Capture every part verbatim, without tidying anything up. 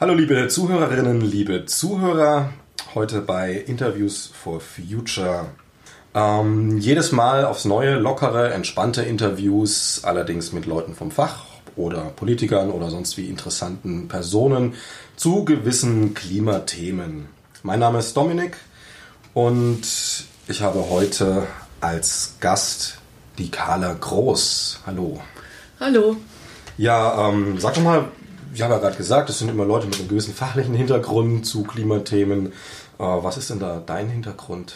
Hallo liebe Zuhörerinnen, liebe Zuhörer, heute bei Interviews for Future. Ähm, jedes Mal aufs Neue lockere, entspannte Interviews, allerdings mit Leuten vom Fach oder Politikern oder sonst wie interessanten Personen zu gewissen Klimathemen. Mein Name ist Dominik und ich habe heute als Gast die Carla Groß. Hallo. Hallo. Ja, ähm, sag doch mal, ich habe ja gerade gesagt, es sind immer Leute mit einem gewissen fachlichen Hintergrund zu Klimathemen. Äh, was ist denn da dein Hintergrund?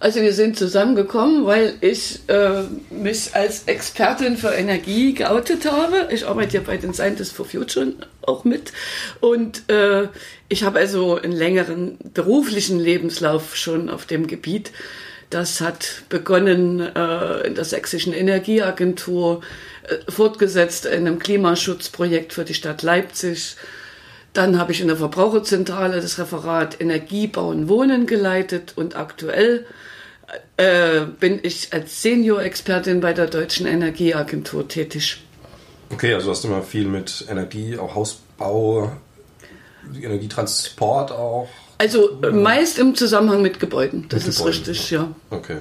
Also wir sind zusammengekommen, weil ich äh, mich als Expertin für Energie geoutet habe. Ich arbeite ja bei den Scientists for Future auch mit. Und äh, ich habe also einen längeren beruflichen Lebenslauf schon auf dem Gebiet. Das hat begonnen äh, in der Sächsischen Energieagentur, äh, fortgesetzt in einem Klimaschutzprojekt für die Stadt Leipzig. Dann habe ich in der Verbraucherzentrale das Referat Energie, Bauen, Wohnen geleitet und aktuell äh, bin ich als Senior-Expertin bei der Deutschen Energieagentur tätig. Okay, also hast du immer viel mit Energie, auch Hausbau, Energietransport auch? Also meist im Zusammenhang mit Gebäuden, das mit ist Gebäuden, richtig, ja. Okay.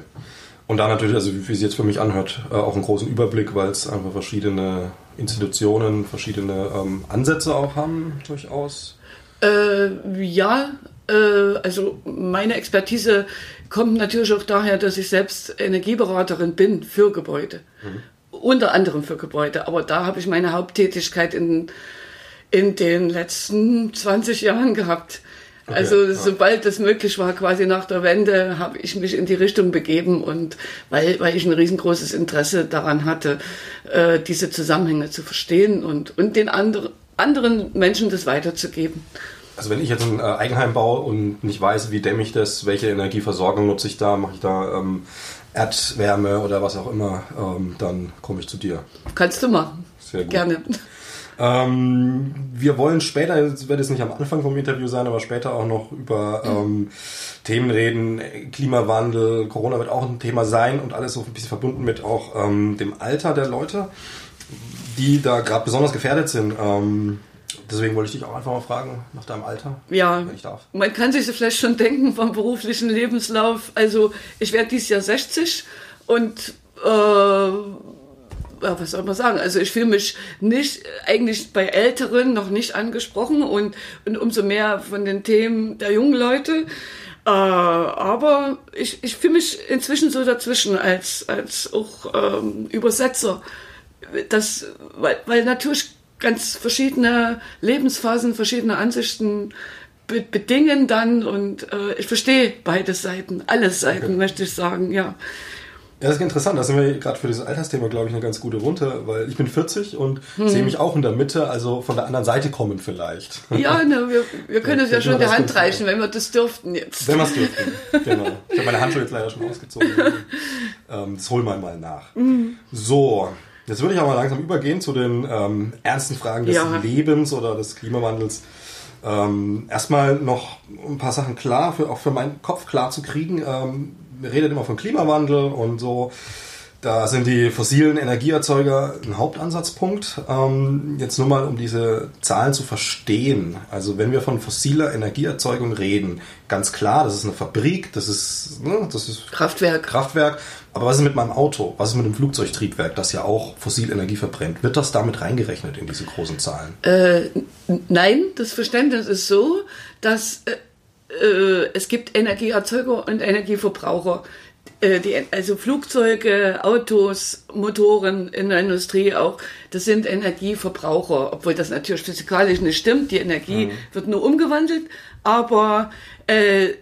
Und da natürlich, also wie es jetzt für mich anhört, auch einen großen Überblick, weil es einfach verschiedene Institutionen, verschiedene ähm, Ansätze auch haben, durchaus. Äh, ja, äh, also meine Expertise kommt natürlich auch daher, dass ich selbst Energieberaterin bin für Gebäude. Mhm. Unter anderem für Gebäude, aber da habe ich meine Haupttätigkeit in, in den letzten zwanzig Jahren gehabt. Okay, also ja. Sobald das möglich war, quasi nach der Wende, habe ich mich in die Richtung begeben und weil, weil ich ein riesengroßes Interesse daran hatte, äh, diese Zusammenhänge zu verstehen und, und den andre, anderen Menschen das weiterzugeben. Also wenn ich jetzt ein Eigenheim baue und nicht weiß, wie dämme ich das, welche Energieversorgung nutze ich da, mache ich da ähm, Erdwärme oder was auch immer, ähm, dann komme ich zu dir. Kannst du machen. Sehr gut. Gerne. Ähm, wir wollen später, jetzt wird es nicht am Anfang vom Interview sein, aber später auch noch über ähm, Themen reden, Klimawandel, Corona wird auch ein Thema sein und alles so ein bisschen verbunden mit auch ähm, dem Alter der Leute, die da gerade besonders gefährdet sind. Ähm, deswegen wollte ich dich auch einfach mal fragen, nach deinem Alter, ja, wenn ich darf. Man kann sich so vielleicht schon denken vom beruflichen Lebenslauf. Also ich werde dieses Jahr sechzig und... Äh, ja, was soll man sagen? Also ich fühle mich nicht eigentlich bei Älteren noch nicht angesprochen und, und umso mehr von den Themen der jungen Leute. Äh, aber ich, ich fühle mich inzwischen so dazwischen als, als auch ähm, Übersetzer. Das, weil, weil natürlich ganz verschiedene Lebensphasen, verschiedene Ansichten be- bedingen dann und äh, ich verstehe beide Seiten, alle Seiten, okay, möchte ich sagen, ja. Ja, das ist interessant. Da sind wir gerade für dieses Altersthema, glaube ich, eine ganz gute Runde, weil ich bin vierzig und hm. sehe mich auch in der Mitte, also von der anderen Seite kommen vielleicht. Ja, ne, wir, wir können es ja, ja schon der Hand reichen, wenn wir das dürften jetzt. Wenn wir es dürften, genau. Ich habe meine Handschuhe jetzt leider schon ausgezogen. ähm, das holen wir mal nach. Mhm. So, jetzt würde ich aber langsam übergehen zu den ähm, ernsten Fragen des ja. Lebens oder des Klimawandels. Ähm, erstmal noch ein paar Sachen klar, für, auch für meinen Kopf klar zu kriegen. Ähm, Wir reden immer vom Klimawandel und so. Da sind die fossilen Energieerzeuger ein Hauptansatzpunkt. Ähm, jetzt nur mal, um diese Zahlen zu verstehen. Also wenn wir von fossiler Energieerzeugung reden, ganz klar, das ist eine Fabrik, das ist, ne, das ist Kraftwerk. Kraftwerk. Aber was ist mit meinem Auto? Was ist mit dem Flugzeugtriebwerk, das ja auch fossile Energie verbrennt? Wird das damit reingerechnet in diese großen Zahlen? Äh, nein, das Verständnis ist so, dass... Äh es gibt Energieerzeuger und Energieverbraucher. Also Flugzeuge, Autos, Motoren in der Industrie auch, das sind Energieverbraucher, obwohl das natürlich physikalisch nicht stimmt. Die Energie mhm. wird nur umgewandelt, aber äh,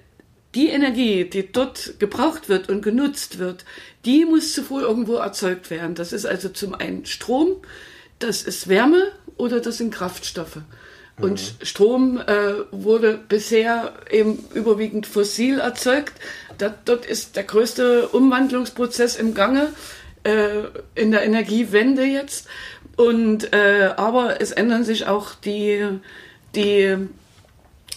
die Energie, die dort gebraucht wird und genutzt wird, die muss zuvor irgendwo erzeugt werden. Das ist also zum einen Strom, das ist Wärme oder das sind Kraftstoffe. Und Strom äh, wurde bisher eben überwiegend fossil erzeugt. Das, dort ist der größte Umwandlungsprozess im Gange äh, in der Energiewende jetzt. Und äh, aber es ändern sich auch die die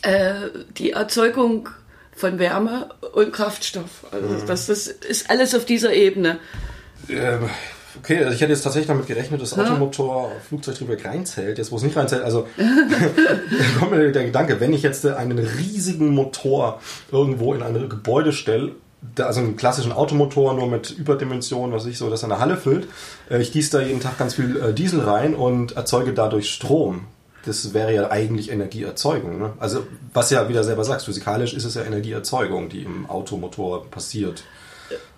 äh, die Erzeugung von Wärme und Kraftstoff. Also mhm. das, das ist alles auf dieser Ebene. Ähm, Okay, also ich hätte jetzt tatsächlich damit gerechnet, dass Automotor, Flugzeugtriebwerk reinzählt. Jetzt, wo es nicht reinzählt, also da kommt mir der Gedanke, wenn ich jetzt einen riesigen Motor irgendwo in ein Gebäude stelle, also einen klassischen Automotor, nur mit Überdimensionen, was ich so, dass er eine Halle füllt, ich gieße da jeden Tag ganz viel Diesel rein und erzeuge dadurch Strom. Das wäre ja eigentlich Energieerzeugung. Ne? Also was ja, wie du selber sagst, physikalisch ist es ja Energieerzeugung, die im Automotor passiert.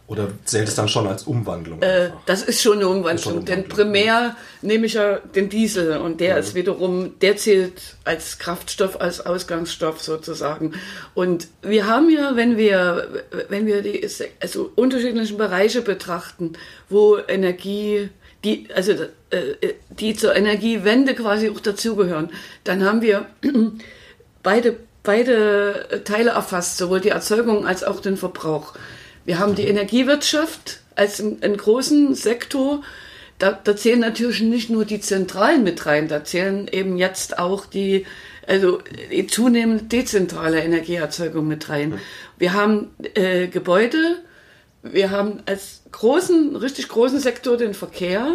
Oder zählt es dann schon als Umwandlung? Äh, das ist schon eine Umwandlung, schon eine Umwandlung. Denn primär ja. nehme ich ja den Diesel und der ja. ist wiederum, der zählt als Kraftstoff, als Ausgangsstoff sozusagen. Und wir haben ja, wenn wir, wenn wir die also unterschiedlichen Bereiche betrachten, wo Energie, die, also, äh, die zur Energiewende quasi auch dazugehören, dann haben wir beide, beide Teile erfasst, sowohl die Erzeugung als auch den Verbrauch. Wir haben die Energiewirtschaft als einen, einen großen Sektor. Da, da zählen natürlich nicht nur die Zentralen mit rein, da zählen eben jetzt auch die, also die zunehmend dezentrale Energieerzeugung mit rein. Wir haben äh, Gebäude, wir haben als großen, richtig großen Sektor den Verkehr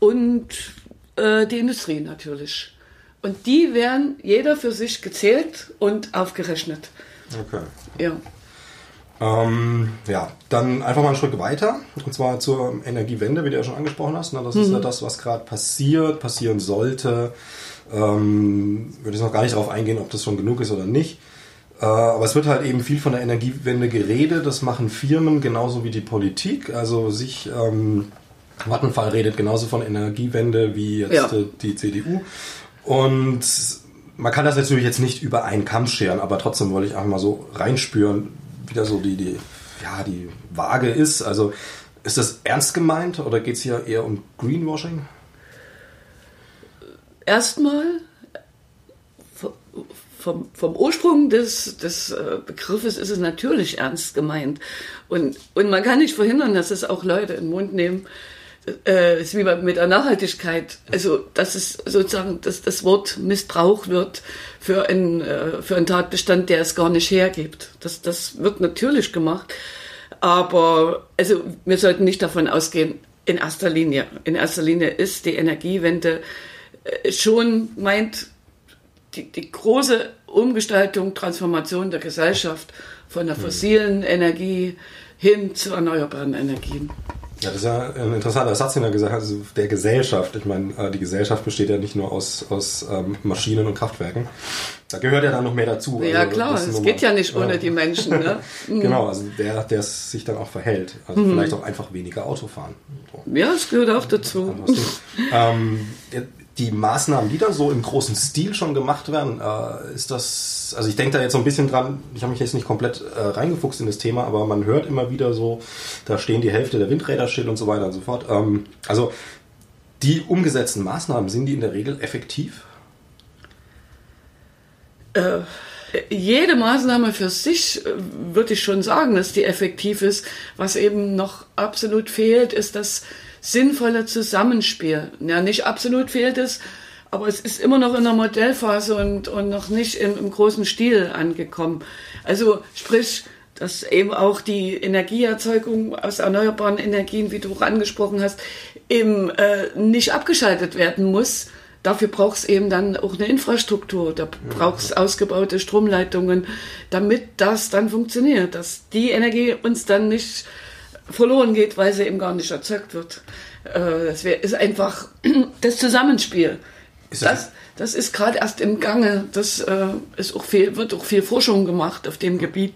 und äh, die Industrie natürlich. Und die werden jeder für sich gezählt und aufgerechnet. Okay. Ja. Ähm, ja, dann einfach mal einen Schritt weiter, und zwar zur Energiewende, wie du ja schon angesprochen hast. Ne? Das mhm. ist ja das, was gerade passiert, passieren sollte. Ähm, würde ich noch gar nicht darauf eingehen, ob das schon genug ist oder nicht. Äh, aber es wird halt eben viel von der Energiewende geredet. Das machen Firmen genauso wie die Politik. Also sich ähm, Vattenfall redet genauso von Energiewende wie jetzt ja. die, die C D U. Und man kann das natürlich jetzt nicht über einen Kamm scheren, aber trotzdem wollte ich einfach mal so reinspüren, wieder so die, die, ja, die Waage ist. Also ist das ernst gemeint oder geht es hier eher um Greenwashing? Erstmal vom, vom Ursprung des, des Begriffes ist es natürlich ernst gemeint. Und, und man kann nicht verhindern, dass es auch Leute in den Mund nehmen. Äh, ist wie mit der Nachhaltigkeit, also dass es sozusagen, dass das Wort missbraucht wird für einen, äh, für einen Tatbestand, der es gar nicht hergibt. Das, das wird natürlich gemacht, aber also wir sollten nicht davon ausgehen, in erster Linie. In erster Linie ist die Energiewende äh, schon, meint die, die große Umgestaltung, Transformation der Gesellschaft von der fossilen Energie hin zu erneuerbaren Energien. Ja, das ist ja ein interessanter Satz, den er gesagt hat, also der Gesellschaft. Ich meine, die Gesellschaft besteht ja nicht nur aus, aus ähm, Maschinen und Kraftwerken. Da gehört ja dann noch mehr dazu. Ja, also, klar, es geht mal, ja nicht ohne äh, die Menschen. Ne? Genau, also der, der sich dann auch verhält. Also mhm. vielleicht auch einfach weniger Auto fahren. So. Ja, es gehört auch dazu. ähm, die Maßnahmen, die da so im großen Stil schon gemacht werden, äh, ist das, also ich denke da jetzt so ein bisschen dran, ich habe mich jetzt nicht komplett äh, reingefuchst in das Thema, aber man hört immer wieder so, da stehen die Hälfte der Windräder still und so weiter und so fort. Ähm, also die umgesetzten Maßnahmen, sind die in der Regel effektiv? Äh, jede Maßnahme für sich würde ich schon sagen, dass die effektiv ist. Was eben noch absolut fehlt, ist das sinnvolle Zusammenspiel. Ja, nicht absolut fehlt es, aber es ist immer noch in der Modellphase und, und noch nicht im, im großen Stil angekommen. Also sprich, dass eben auch die Energieerzeugung aus erneuerbaren Energien, wie du angesprochen hast, eben äh, nicht abgeschaltet werden muss. Dafür braucht es eben dann auch eine Infrastruktur, da braucht es ausgebaute Stromleitungen, damit das dann funktioniert, dass die Energie uns dann nicht verloren geht, weil sie eben gar nicht erzeugt wird. Das ist einfach das Zusammenspiel. Ist das, das, das ist gerade erst im Gange. Das ist auch viel, wird auch viel Forschung gemacht auf dem Gebiet.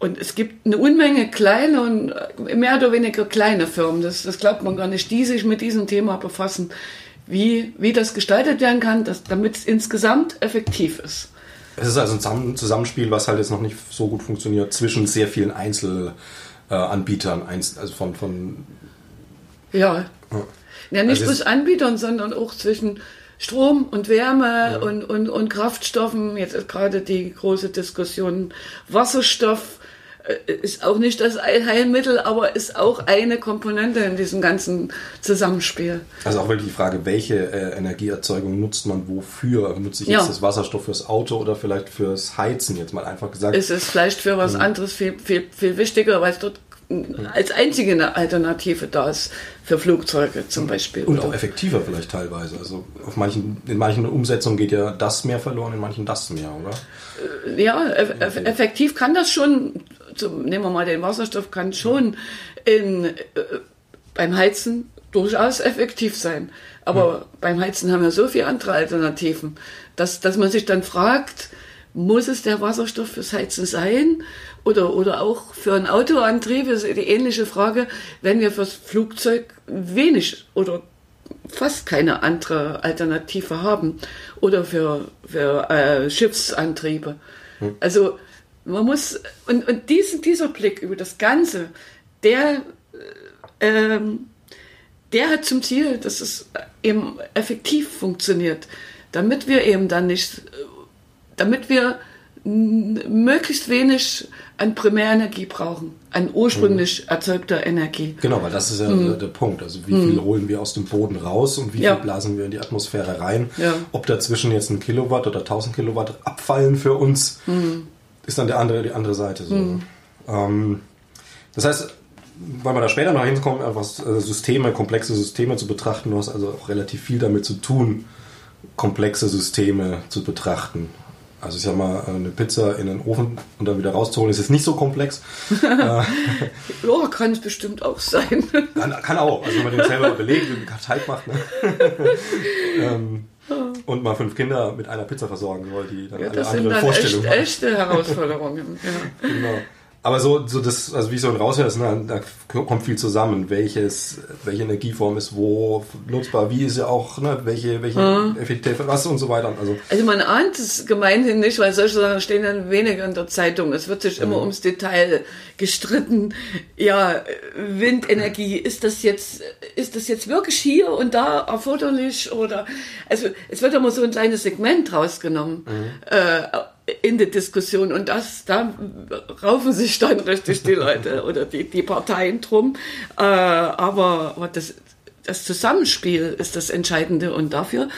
Und es gibt eine Unmenge kleine und mehr oder weniger kleine Firmen, das, das glaubt man gar nicht, die sich mit diesem Thema befassen. Wie, wie das gestaltet werden kann, damit es insgesamt effektiv ist. Es ist also ein Zusammenspiel, was halt jetzt noch nicht so gut funktioniert, zwischen sehr vielen Einzelanbietern, also von... von ja. ja, nicht also bloß Anbietern, sondern auch zwischen Strom und Wärme ja. und, und, und Kraftstoffen. Jetzt ist gerade die große Diskussion Wasserstoff. Ist auch nicht das Allheilmittel, aber ist auch eine Komponente in diesem ganzen Zusammenspiel. Also auch wirklich die Frage, welche äh, Energieerzeugung nutzt man wofür? Nutze ich ja. jetzt das Wasserstoff fürs Auto oder vielleicht fürs Heizen, jetzt mal einfach gesagt? Es ist vielleicht für was ähm, anderes viel, viel, viel wichtiger, weil es dort als einzige Alternative da ist für Flugzeuge zum Beispiel. Und oder? Auch effektiver vielleicht teilweise. Also auf manchen, in manchen Umsetzungen geht ja das mehr verloren, in manchen das mehr, oder? Ja, eff- effektiv kann das schon, zum, nehmen wir mal den Wasserstoff, kann schon in, äh, beim Heizen durchaus effektiv sein. Aber ja. beim Heizen haben wir so viele andere Alternativen, dass, dass man sich dann fragt, muss es der Wasserstoff fürs Heizen sein oder, oder auch für einen Autoantrieb? Das ist die ähnliche Frage, wenn wir fürs Flugzeug wenig oder fast keine andere Alternative haben oder für, für äh, Schiffsantriebe. Hm. Also man muss, und, und diesen, dieser Blick über das Ganze, der, äh, der hat zum Ziel, dass es eben effektiv funktioniert, damit wir eben dann nicht... damit wir n- möglichst wenig an Primärenergie brauchen, an ursprünglich mhm. erzeugter Energie. Genau, weil das ist ja mhm. der Punkt. Also wie mhm. viel holen wir aus dem Boden raus und wie ja. viel blasen wir in die Atmosphäre rein. Ja. Ob dazwischen jetzt ein Kilowatt oder tausend Kilowatt abfallen für uns, mhm. ist dann der andere, die andere Seite. So. Mhm. Ähm, das heißt, weil wir da später noch hinkommen, einfach Systeme, komplexe Systeme zu betrachten, du hast also auch relativ viel damit zu tun, komplexe Systeme zu betrachten. Also ich sag mal, eine Pizza in den Ofen und dann wieder rauszuholen, ist jetzt nicht so komplex. Ja, kann es bestimmt auch sein. Kann, kann auch, also wenn man den selber belegt und einen Teig macht. Ne? ähm, und mal fünf Kinder mit einer Pizza versorgen, weil die dann ja, alle andere Vorstellungen haben. Das sind dann echt, echte Herausforderungen. Ja. Genau. Aber so, so das, also wie ich so raushöre, ne, da kommt viel zusammen. Welches, welche Energieform ist wo nutzbar? Wie ist ja auch, ne, welche, welche ja. Effektivität, was und so weiter. Also, also man ahnt es gemeinhin nicht, weil solche Sachen stehen dann weniger in der Zeitung. Es wird sich mhm. immer ums Detail gestritten. Ja, Windenergie, ist das jetzt, ist das jetzt wirklich hier und da erforderlich? Oder, also es wird immer so ein kleines Segment rausgenommen. Mhm. Äh, in der Diskussion und das, da raufen sich dann richtig die Leute oder die, die Parteien drum. Äh, aber aber das, das Zusammenspiel ist das Entscheidende und dafür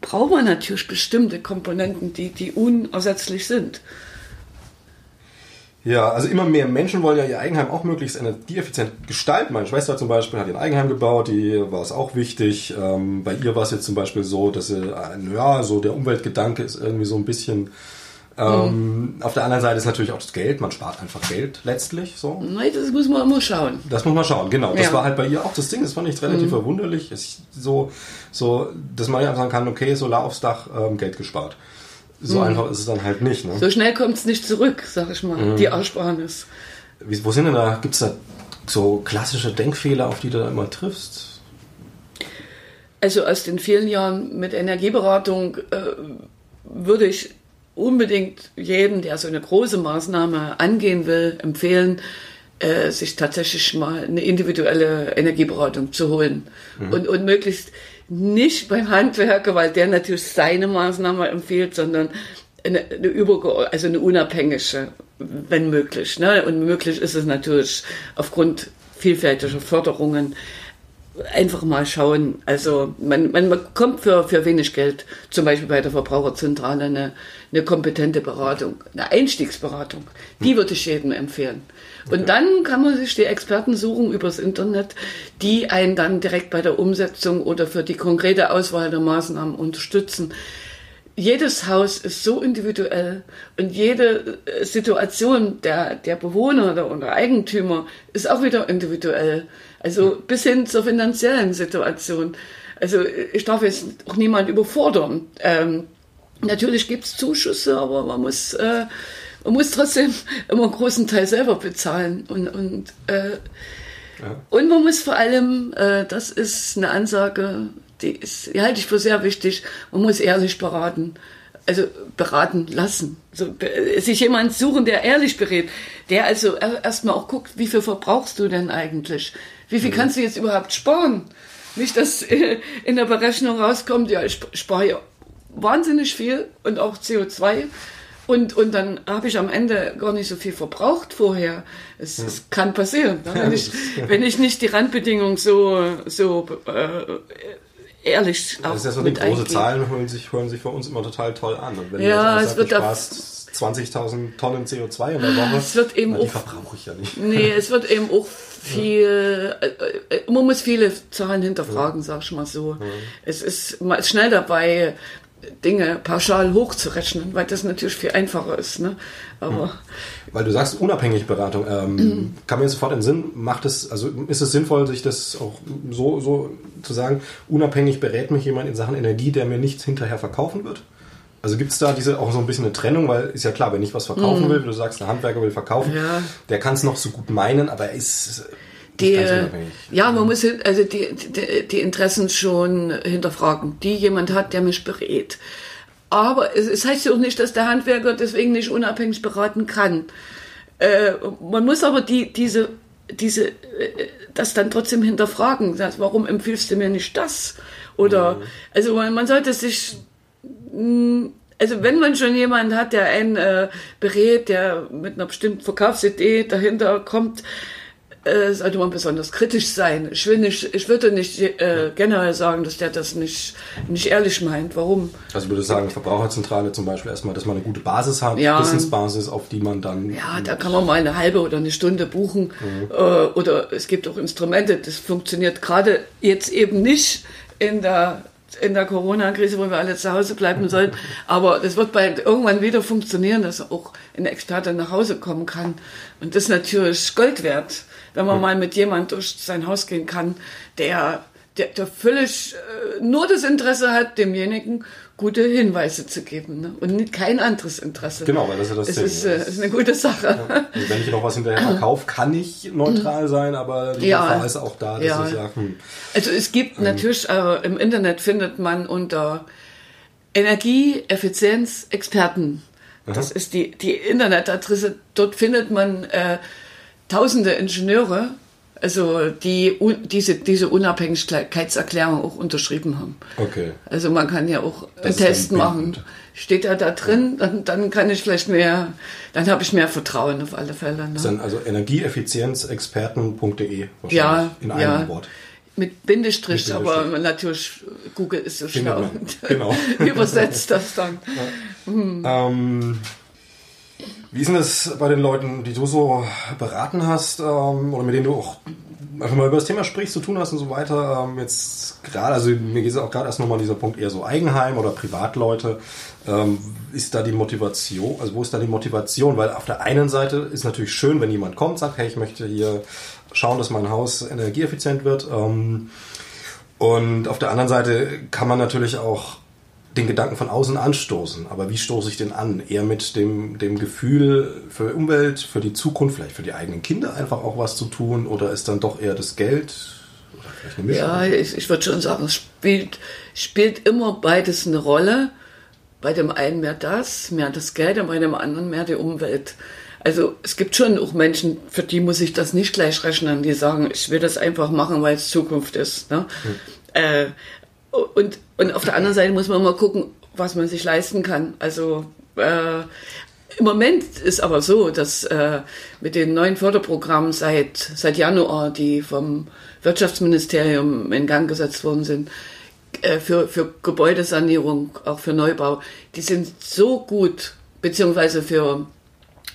braucht man natürlich bestimmte Komponenten, die, die unersetzlich sind. Ja, also immer mehr Menschen wollen ja ihr Eigenheim auch möglichst energieeffizient gestalten. Meine Schwester zum Beispiel hat ihr Eigenheim gebaut, die war es auch wichtig. Ähm, bei ihr war es jetzt zum Beispiel so, dass sie, ja, so der Umweltgedanke ist irgendwie so ein bisschen... Ähm, mhm. Auf der anderen Seite ist natürlich auch das Geld, man spart einfach Geld letztlich. So. Nein, das muss man immer schauen. Das muss man schauen, genau. Ja. Das war halt bei ihr auch das Ding, das fand ich relativ mhm. verwunderlich. Ich, so, so, dass man ja sagen kann, okay, Solar aufs Dach, ähm, Geld gespart. So mhm. einfach ist es dann halt nicht. Ne? So schnell kommt es nicht zurück, sag ich mal, mhm. die Ersparnis. Wie, wo sind denn da, gibt es da so klassische Denkfehler, auf die du da immer triffst? Also aus den vielen Jahren mit Energieberatung äh, würde ich unbedingt jedem, der so eine große Maßnahme angehen will, empfehlen, äh, sich tatsächlich mal eine individuelle Energieberatung zu holen. Mhm. Und, und möglichst nicht beim Handwerker, weil der natürlich seine Maßnahme empfiehlt, sondern eine, eine, Überge- also eine unabhängige, wenn möglich. Ne? Und möglich ist es natürlich aufgrund vielfältiger Förderungen. Einfach mal schauen. Also man, man bekommt für, für wenig Geld zum Beispiel bei der Verbraucherzentrale eine, eine kompetente Beratung, eine Einstiegsberatung. Die würde ich jedem empfehlen. Und okay. dann kann man sich die Experten suchen übers Internet, die einen dann direkt bei der Umsetzung oder für die konkrete Auswahl der Maßnahmen unterstützen. Jedes Haus ist so individuell und jede Situation der, der Bewohner oder, oder Eigentümer ist auch wieder individuell. Also bis hin zur finanziellen Situation. Also ich darf jetzt auch niemanden überfordern. Ähm, natürlich gibt es Zuschüsse, aber man muss, äh, man muss trotzdem immer einen großen Teil selber bezahlen. Und, und, äh, ja. und man muss vor allem, äh, das ist eine Ansage, die, ist, die halte ich für sehr wichtig, man muss ehrlich beraten. Also beraten lassen. So, sich jemand suchen, der ehrlich berät, der also erstmal auch guckt, wie viel verbrauchst du denn eigentlich? Wie viel mhm. kannst du jetzt überhaupt sparen? Nicht, dass in der Berechnung rauskommt, ja, ich spare ja wahnsinnig viel und auch C O zwei und, und dann habe ich am Ende gar nicht so viel verbraucht vorher. Es, mhm. es kann passieren, ne? wenn, ich, wenn ich nicht die Randbedingungen so... so äh, ehrlich auch. Das ist ja so eine große Zahlen, hören sich, hören sich für uns immer total toll an. Und wenn ja, es sagt, wird du sparst zwanzigtausend Tonnen C O zwei in der Woche. Es wird eben Na, die auch, verbrauche ich ja nicht. Nee, es wird eben auch viel, ja. man muss viele Zahlen hinterfragen, ja. sag ich mal so. Ja. Es ist, man ist schnell dabei, Dinge pauschal hochzurechnen, weil das natürlich viel einfacher ist. Ne? Aber ja. Weil du sagst, unabhängig Beratung, ähm, mhm. kam mir sofort in den Sinn, macht es, also ist es sinnvoll, sich das auch so, so zu sagen, unabhängig berät mich jemand in Sachen Energie, der mir nichts hinterher verkaufen wird? Also gibt es da diese auch so ein bisschen eine Trennung, weil ist ja klar, wenn ich was verkaufen mm. will, wie du sagst, ein Handwerker will verkaufen, ja. der kann es noch so gut meinen, aber er ist die, ganz unabhängig. Ja, man muss also die, die, die Interessen schon hinterfragen, die jemand hat, der mich berät. Aber es, es heißt ja auch nicht, dass der Handwerker deswegen nicht unabhängig beraten kann. Äh, man muss aber die, diese, diese, das dann trotzdem hinterfragen. Das heißt, warum empfiehlst du mir nicht das? Oder mm. also man, man sollte sich... Also wenn man schon jemanden hat, der einen äh, berät, der mit einer bestimmten Verkaufsidee dahinter kommt, äh, sollte man besonders kritisch sein. Ich, will nicht, ich würde nicht äh, generell sagen, dass der das nicht, nicht ehrlich meint. Warum? Also würde ich sagen, Verbraucherzentrale zum Beispiel erstmal, dass man eine gute Basis hat, ja. Wissensbasis, auf die man dann... Ja, da kann man mal eine halbe oder eine Stunde buchen. Mhm. Äh, oder es gibt auch Instrumente, das funktioniert gerade jetzt eben nicht in der... in der Corona-Krise, wo wir alle zu Hause bleiben sollen. Aber das wird bald irgendwann wieder funktionieren, dass auch ein Experte nach Hause kommen kann. Und das ist natürlich Gold wert, wenn man mal mit jemand durch sein Haus gehen kann, der, der, der völlig äh, nur das Interesse hat, demjenigen gute Hinweise zu geben, ne? Und kein anderes Interesse. Genau, weil das ja das Ding ist. Das ist eine gute Sache. Ja. Also wenn ich noch was hinterher verkaufe, kann ich neutral sein, aber die ja. Gefahr ist auch da. Dass ja. ich sag, hm. Also es gibt ähm. natürlich, äh, im Internet findet man unter Energieeffizienzexperten. Das Aha. ist die, die Internetadresse. Dort findet man äh, tausende Ingenieure, also die diese diese Unabhängigkeitserklärung auch unterschrieben haben. Okay. Also man kann ja auch einen Test machen. Steht er da drin, dann, dann kann ich vielleicht mehr, dann habe ich mehr Vertrauen auf alle Fälle. Ne? Das sind also energieeffizienzexperten punkt de wahrscheinlich ja, in einem ja. Wort. Mit Bindestrich, mit Bindestrich, aber natürlich, Google ist so schlau. Genau. Übersetzt das dann. Ja. Hm. Ähm. Wie ist denn das bei den Leuten, die du so beraten hast, ähm, oder mit denen du auch einfach mal über das Thema sprichst, zu tun hast und so weiter? Ähm, jetzt gerade, also mir geht es auch gerade erst nochmal dieser Punkt eher so Eigenheim oder Privatleute. Ähm, ist da die Motivation, also wo ist da die Motivation? Weil auf der einen Seite ist natürlich schön, wenn jemand kommt, sagt, hey, ich möchte hier schauen, dass mein Haus energieeffizient wird. Ähm, und auf der anderen Seite kann man natürlich auch den Gedanken von außen anstoßen. Aber wie stoße ich den an? Eher mit dem, dem Gefühl für Umwelt, für die Zukunft, vielleicht für die eigenen Kinder einfach auch was zu tun? Oder ist dann doch eher das Geld? Oder vielleicht eine Mischung? Ja, ich, ich würde schon sagen, es spielt, spielt immer beides eine Rolle. Bei dem einen mehr das, mehr das Geld und bei dem anderen mehr die Umwelt. Also es gibt schon auch Menschen, für die muss ich das nicht gleich rechnen, die sagen, ich will das einfach machen, weil es Zukunft ist. Ne? Hm. Äh, Und, und auf der anderen Seite muss man mal gucken, was man sich leisten kann. Also äh, im Moment ist aber so, dass äh, mit den neuen Förderprogrammen seit, seit Januar, die vom Wirtschaftsministerium in Gang gesetzt worden sind, äh, für, für Gebäudesanierung, auch für Neubau, die sind so gut, beziehungsweise für,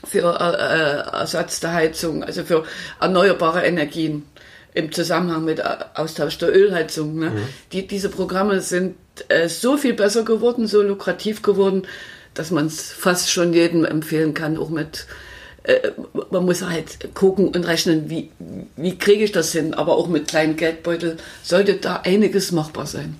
für äh, Ersatz der Heizung, also für erneuerbare Energien. Im Zusammenhang mit Austausch der Ölheizung. Ne? Mhm. Die, diese Programme sind äh, so viel besser geworden, so lukrativ geworden, dass man es fast schon jedem empfehlen kann. Auch mit, äh, man muss halt gucken und rechnen, wie, wie kriege ich das hin. Aber auch mit kleinen Geldbeutel sollte da einiges machbar sein.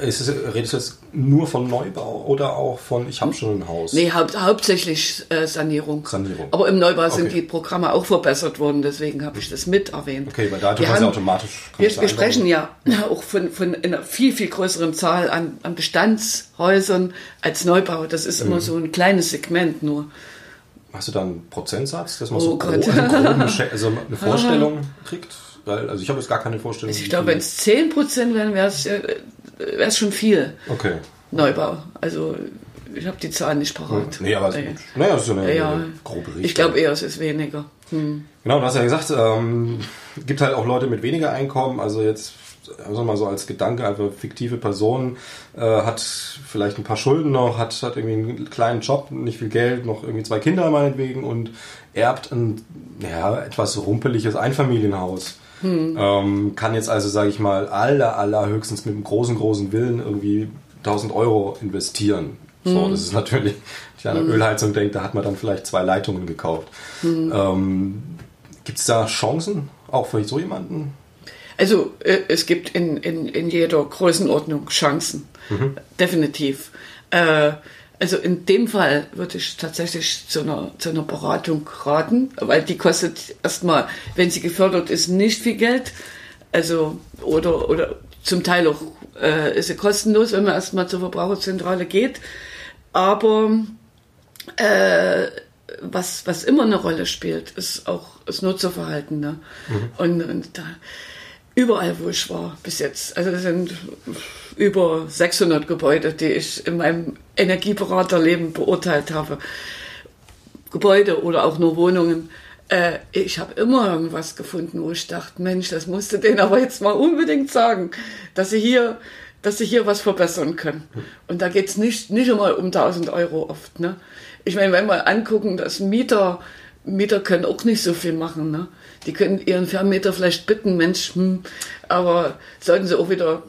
Ist es, redest du jetzt nur von Neubau oder auch von, ich habe schon ein Haus? Nee, hau- hauptsächlich äh, Sanierung. Sanierung. Aber im Neubau okay. sind die Programme auch verbessert worden, deswegen habe ich das mit erwähnt. Okay, weil da tun sie automatisch. Wir, wir sprechen ja, ja auch von, von einer viel, viel größeren Zahl an, an Bestandshäusern als Neubau. Das ist mhm. immer so ein kleines Segment nur. Hast du da einen Prozentsatz, dass man oh so grob, groben, also eine Vorstellung kriegt? Also ich habe jetzt gar keine Vorstellung. Ich glaube, wenn es zehn Prozent wären, wäre es äh, schon viel. Okay. Neubau. Also ich habe die Zahlen nicht parat. Nee, aber es ist, naja, es ist eine, ja, eine grobe Richtung. Ich glaube eher, es ist weniger. Hm. Genau, du hast ja gesagt, ähm, gibt halt auch Leute mit weniger Einkommen. Also jetzt also mal so als Gedanke, einfach fiktive Person, äh, hat vielleicht ein paar Schulden noch, hat, hat irgendwie einen kleinen Job, nicht viel Geld, noch irgendwie zwei Kinder meinetwegen und erbt ein ja, etwas rumpeliges Einfamilienhaus. Hm. Ähm, kann jetzt also, sage ich mal, aller, aller höchstens mit einem großen, großen Willen irgendwie tausend Euro investieren. So, hm. Das ist natürlich, wenn ich an eine hm. Ölheizung denke, da hat man dann vielleicht zwei Leitungen gekauft. Hm. Ähm, gibt es da Chancen, auch für so jemanden? Also äh, es gibt in, in, in jeder Größenordnung Chancen, mhm. definitiv. Äh, also in dem Fall würde ich tatsächlich zu einer, zu einer Beratung raten, weil die kostet erstmal, wenn sie gefördert ist, nicht viel Geld. Also oder, oder zum Teil auch äh, ist sie kostenlos, wenn man erstmal zur Verbraucherzentrale geht. Aber äh, was, was immer eine Rolle spielt, ist auch das Nutzerverhalten. Ne? Mhm. Und, und da... Überall, wo ich war bis jetzt. Also es sind über sechshundert Gebäude, die ich in meinem Energieberaterleben beurteilt habe. Gebäude oder auch nur Wohnungen. Äh, ich habe immer irgendwas gefunden, wo ich dachte, Mensch, das musst du denen aber jetzt mal unbedingt sagen, dass sie hier, dass sie hier was verbessern können. Und da geht es nicht, nicht immer um tausend Euro oft. Ne? Ich meine, wenn wir angucken, dass Mieter, Mieter können auch nicht so viel machen, ne? Die können ihren Vermieter vielleicht bitten, Mensch, hm, aber sollten sie auch wieder,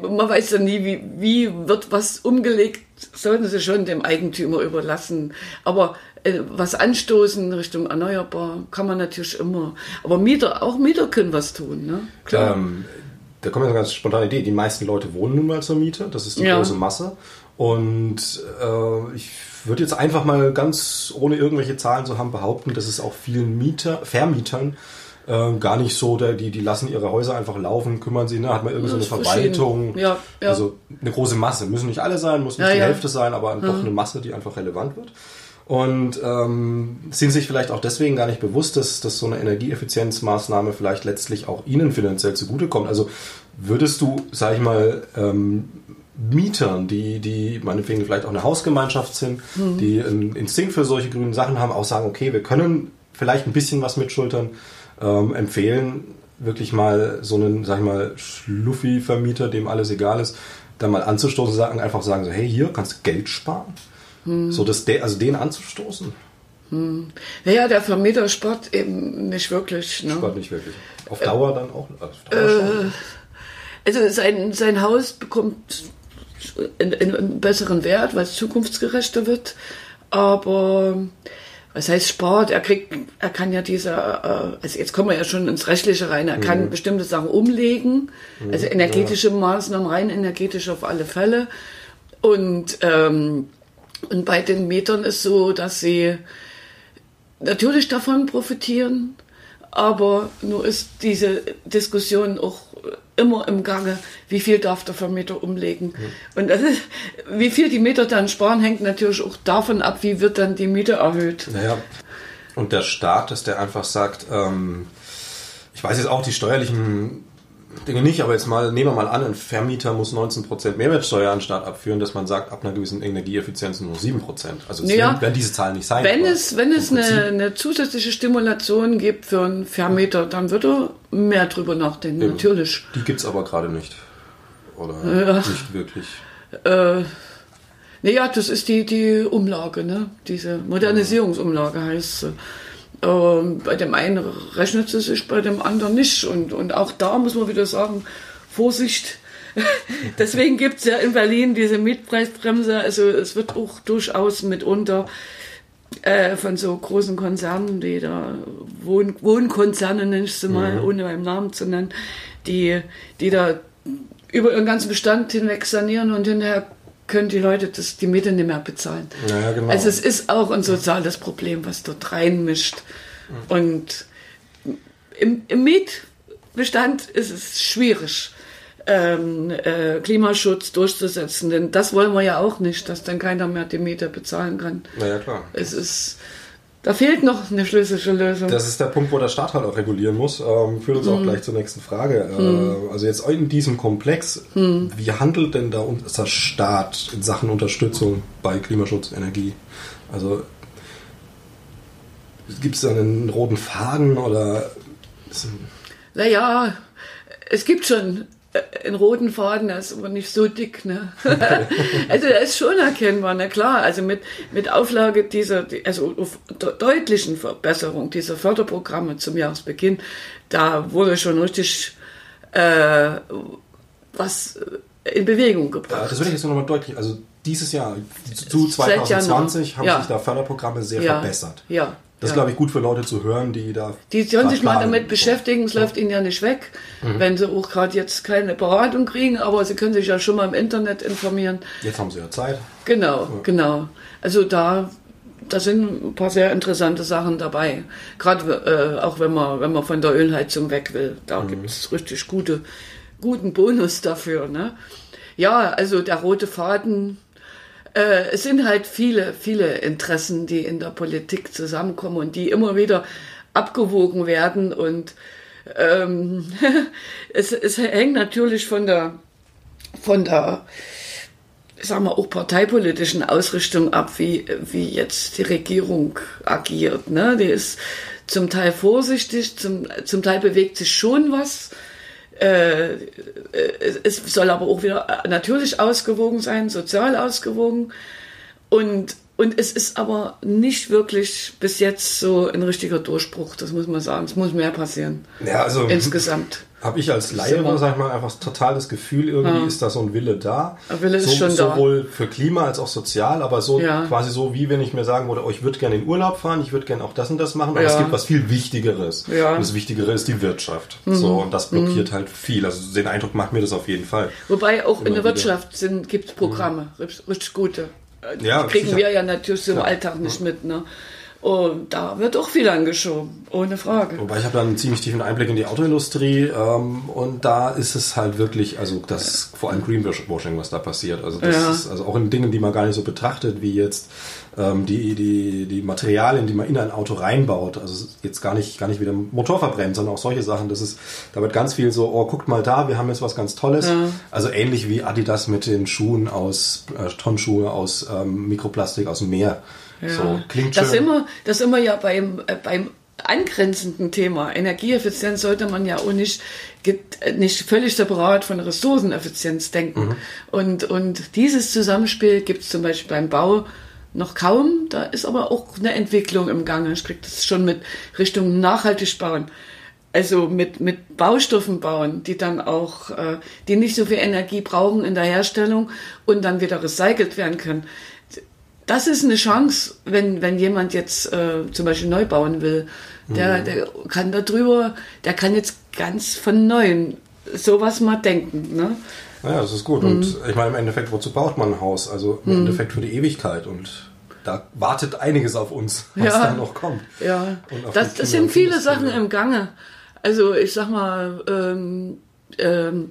man weiß ja nie, wie, wie wird was umgelegt, sollten sie schon dem Eigentümer überlassen. Aber äh, was anstoßen Richtung erneuerbar kann man natürlich immer. Aber Mieter, auch Mieter können was tun, ne? Klar. Ähm, da kommt eine ganz spontane Idee. Die meisten Leute wohnen nun mal zur Miete, das ist die ja. große Masse. Und äh, ich würde jetzt einfach mal ganz ohne irgendwelche Zahlen zu haben behaupten, dass es auch vielen Mieter, Vermietern äh, gar nicht so, die, die lassen ihre Häuser einfach laufen, kümmern sich, ne? Hat man irgendwie so eine Verwaltung, ja, ja. Also eine große Masse, müssen nicht alle sein, muss nicht ja, die ja. Hälfte sein, aber mhm. doch eine Masse, die einfach relevant wird. Und ähm, sind sich vielleicht auch deswegen gar nicht bewusst, dass, dass so eine Energieeffizienzmaßnahme vielleicht letztlich auch ihnen finanziell zugutekommt. Also würdest du, sag ich mal, ähm, Mietern, die, die meinetwegen vielleicht auch eine Hausgemeinschaft sind, mhm. die einen Instinkt für solche grünen Sachen haben, auch sagen, okay, wir können vielleicht ein bisschen was mitschultern, ähm, empfehlen, wirklich mal so einen, sag ich mal, Schluffi-Vermieter, dem alles egal ist, da mal anzustoßen, sagen, einfach sagen, so, hey, hier kannst du Geld sparen. Mhm. So, dass de- also den anzustoßen. Mhm. Naja, der Vermieter spart eben nicht wirklich. Ne? Spart nicht wirklich. Auf Dauer äh, dann auch. Auf Dauer äh, also sein, sein Haus bekommt einen besseren Wert, weil es zukunftsgerechter wird. Aber was heißt Sport? Er kriegt, er kann ja diese, also jetzt kommen wir ja schon ins Rechtliche rein, er kann mhm. bestimmte Sachen umlegen, mhm. also energetische ja. Maßnahmen rein, energetisch auf alle Fälle. Und, ähm, und bei den Mietern ist so, dass sie natürlich davon profitieren, aber nur ist diese Diskussion auch immer im Gange, wie viel darf der Vermieter umlegen. Ja. Und das ist, wie viel die Mieter dann sparen, hängt natürlich auch davon ab, wie wird dann die Miete erhöht. Naja. Und der Staat, dass der einfach sagt, ähm, ich weiß jetzt auch die steuerlichen Dinge nicht, aber jetzt mal, nehmen wir mal an, ein Vermieter muss neunzehn Prozent Mehrwertsteuer an den Staat abführen, dass man sagt, ab einer gewissen Energieeffizienz nur sieben Prozent. Also es naja, werden diese Zahlen nicht sein. Wenn es, wenn es eine, eine zusätzliche Stimulation gibt für einen Vermieter, dann wird er mehr drüber nachdenken, eben. Natürlich. Die gibt es aber gerade nicht. Oder ja. nicht wirklich. Äh, naja, das ist die, die Umlage, ne? Diese Modernisierungsumlage heißt es. Ähm, bei dem einen rechnet es sich, bei dem anderen nicht. Und, und auch da muss man wieder sagen, Vorsicht. Deswegen gibt es ja in Berlin diese Mietpreisbremse. Also es wird auch durchaus mitunter äh, von so großen Konzernen, die da Wohn- Wohnkonzerne nennst du mal, mhm. ohne meinen Namen zu nennen, die, die da über ihren ganzen Bestand hinweg sanieren und hinterher können die Leute das, die Miete nicht mehr bezahlen. Ja, genau. Also es ist auch ein soziales Problem, was dort reinmischt. Mhm. Und im, im Mietbestand ist es schwierig, ähm, äh, Klimaschutz durchzusetzen, denn das wollen wir ja auch nicht, dass dann keiner mehr die Miete bezahlen kann. Na ja, klar. Es ist... Da fehlt noch eine schlüssige Lösung. Das ist der Punkt, wo der Staat halt auch regulieren muss. Ähm, führt uns hm. auch gleich zur nächsten Frage. Hm. Äh, also jetzt in diesem Komplex, hm. wie handelt denn da unser Staat in Sachen Unterstützung bei Klimaschutz, Energie? Also gibt es da einen roten Faden oder... Naja, es gibt schon einen roten Faden, der ist aber nicht so dick. Ne? Okay. Also der ist schon erkennbar, na klar. Also mit, mit Auflage dieser, also deutlichen Verbesserung dieser Förderprogramme zum Jahresbeginn, da wurde schon richtig äh, was in Bewegung gebracht. Ja, das würde ich jetzt nochmal deutlich, also dieses Jahr, zu zwanzig zwanzig, haben ja. sich da Förderprogramme sehr ja. verbessert. Ja. Das ist, ja. glaube ich, gut für Leute zu hören, die da... Die sollen sich mal damit beschäftigen, es ja. läuft ihnen ja nicht weg, mhm. wenn sie auch gerade jetzt keine Beratung kriegen, aber sie können sich ja schon mal im Internet informieren. Jetzt haben sie ja Zeit. Genau, ja. genau. Also da, da sind ein paar sehr interessante Sachen dabei. Gerade äh, auch wenn man, wenn man von der Ölheizung weg will, da mhm. gibt es richtig gute, guten Bonus dafür. Ne? Ja, also der rote Faden... Es sind halt viele, viele Interessen, die in der Politik zusammenkommen und die immer wieder abgewogen werden. Und ähm, es, es hängt natürlich von der, von der, sagen wir auch parteipolitischen Ausrichtung ab, wie, wie jetzt die Regierung agiert. Ne? Die ist zum Teil vorsichtig, zum, zum Teil bewegt sich schon was. Äh, es soll aber auch wieder natürlich ausgewogen sein, sozial ausgewogen. Und, und es ist aber nicht wirklich bis jetzt so ein richtiger Durchbruch, das muss man sagen. Es muss mehr passieren. Ja, also insgesamt. Habe ich als Laie, sag ich mal, einfach total das Gefühl, irgendwie ja. ist da so ein Wille da. Der Wille so, ist schon da. Sowohl für Klima als auch sozial, aber so ja. quasi so, wie wenn ich mir sagen würde, oh, ich würde gerne in Urlaub fahren, ich würde gerne auch das und das machen, aber ja. es gibt was viel Wichtigeres. Ja. Und das Wichtigere ist die Wirtschaft. Mhm. So, und das blockiert mhm. halt viel. Also den Eindruck macht mir das auf jeden Fall. Wobei auch Immer in der wieder. Wirtschaft gibt es Programme, mhm. richtig gute. Die ja, kriegen sicher. wir ja natürlich so im ja. Alltag nicht ja. mit, ne? Und da wird auch viel angeschoben, ohne Frage. Wobei ich habe da einen ziemlich tiefen Einblick in die Autoindustrie ähm, und da ist es halt wirklich, also das vor allem Greenwashing, was da passiert. Also das ja. ist also auch in Dingen, die man gar nicht so betrachtet, wie jetzt ähm, die, die, die Materialien, die man in ein Auto reinbaut. Also jetzt gar nicht, gar nicht wieder Motor verbrennt, sondern auch solche Sachen. Das ist, da wird ganz viel so, oh, guckt mal da, wir haben jetzt was ganz Tolles. Ja. Also ähnlich wie Adidas mit den Schuhen aus, äh, Tonschuhe aus ähm, Mikroplastik aus dem Meer. Ja. So, klingt das schön. Immer, das immer ja beim, äh, beim angrenzenden Thema Energieeffizienz sollte man ja auch nicht, nicht völlig separat von Ressourceneffizienz denken. Mhm. Und, und dieses Zusammenspiel gibt es zum Beispiel beim Bau noch kaum. Da ist aber auch eine Entwicklung im Gange. Ich kriege das schon mit Richtung nachhaltig bauen. Also mit, mit Baustoffen bauen, die dann auch, äh, die nicht so viel Energie brauchen in der Herstellung und dann wieder recycelt werden können. Das ist eine Chance, wenn, wenn jemand jetzt äh, zum Beispiel neu bauen will, der, der kann da drüber, der kann jetzt ganz von Neuem sowas mal denken. Ne? Ja, das ist gut. Mhm. Und ich meine, im Endeffekt, wozu baut man ein Haus? Also im mhm. Endeffekt für die Ewigkeit. Und da wartet einiges auf uns, was ja. da noch kommt. Ja, das, das sind viele Sachen im Gange. Also ich sag mal, ähm, ähm,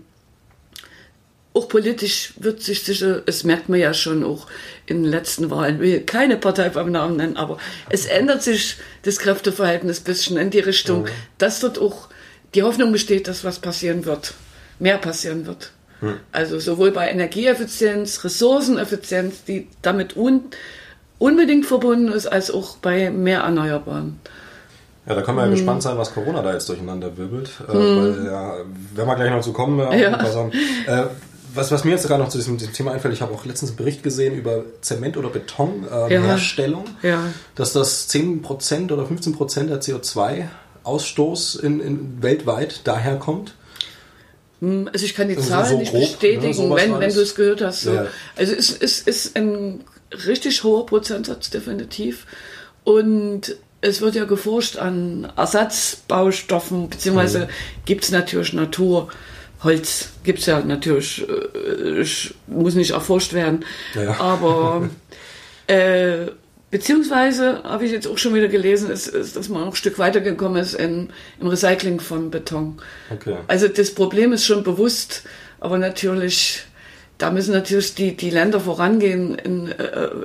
auch politisch wird sich sicher, es merkt man ja schon auch in den letzten Wahlen, will keine Partei beim Namen nennen, aber es ändert sich das Kräfteverhältnis ein bisschen in die Richtung, mhm. dass dort auch die Hoffnung besteht, dass was passieren wird, mehr passieren wird. Mhm. Also sowohl bei Energieeffizienz, Ressourceneffizienz, die damit un, unbedingt verbunden ist, als auch bei mehr Erneuerbaren. Ja, da können wir ja gespannt sein, was Corona da jetzt durcheinander wirbelt. Mhm. Äh, weil, ja, wenn wir gleich noch zu kommen, äh, ja. sagen, äh, Was, was mir jetzt sogar noch zu diesem Thema einfällt, ich habe auch letztens einen Bericht gesehen über Zement- oder Betonherstellung, äh, ja. ja. dass das zehn Prozent oder fünfzehn Prozent der C O zwei Ausstoß in, in weltweit daherkommt. Also ich kann die Zahl so nicht grob, bestätigen, ne, wenn, wenn du es gehört hast. So. Ja. Also es ist, ist ein richtig hoher Prozentsatz, definitiv. Und es wird ja geforscht an Ersatzbaustoffen, beziehungsweise mhm. gibt es natürlich Natur. Holz gibt es ja natürlich, muss nicht erforscht werden, ja. aber äh, beziehungsweise, habe ich jetzt auch schon wieder gelesen, ist, ist, dass man noch ein Stück weitergekommen ist in, im Recycling von Beton. Okay. Also das Problem ist schon bewusst, aber natürlich, da müssen natürlich die, die Länder vorangehen in,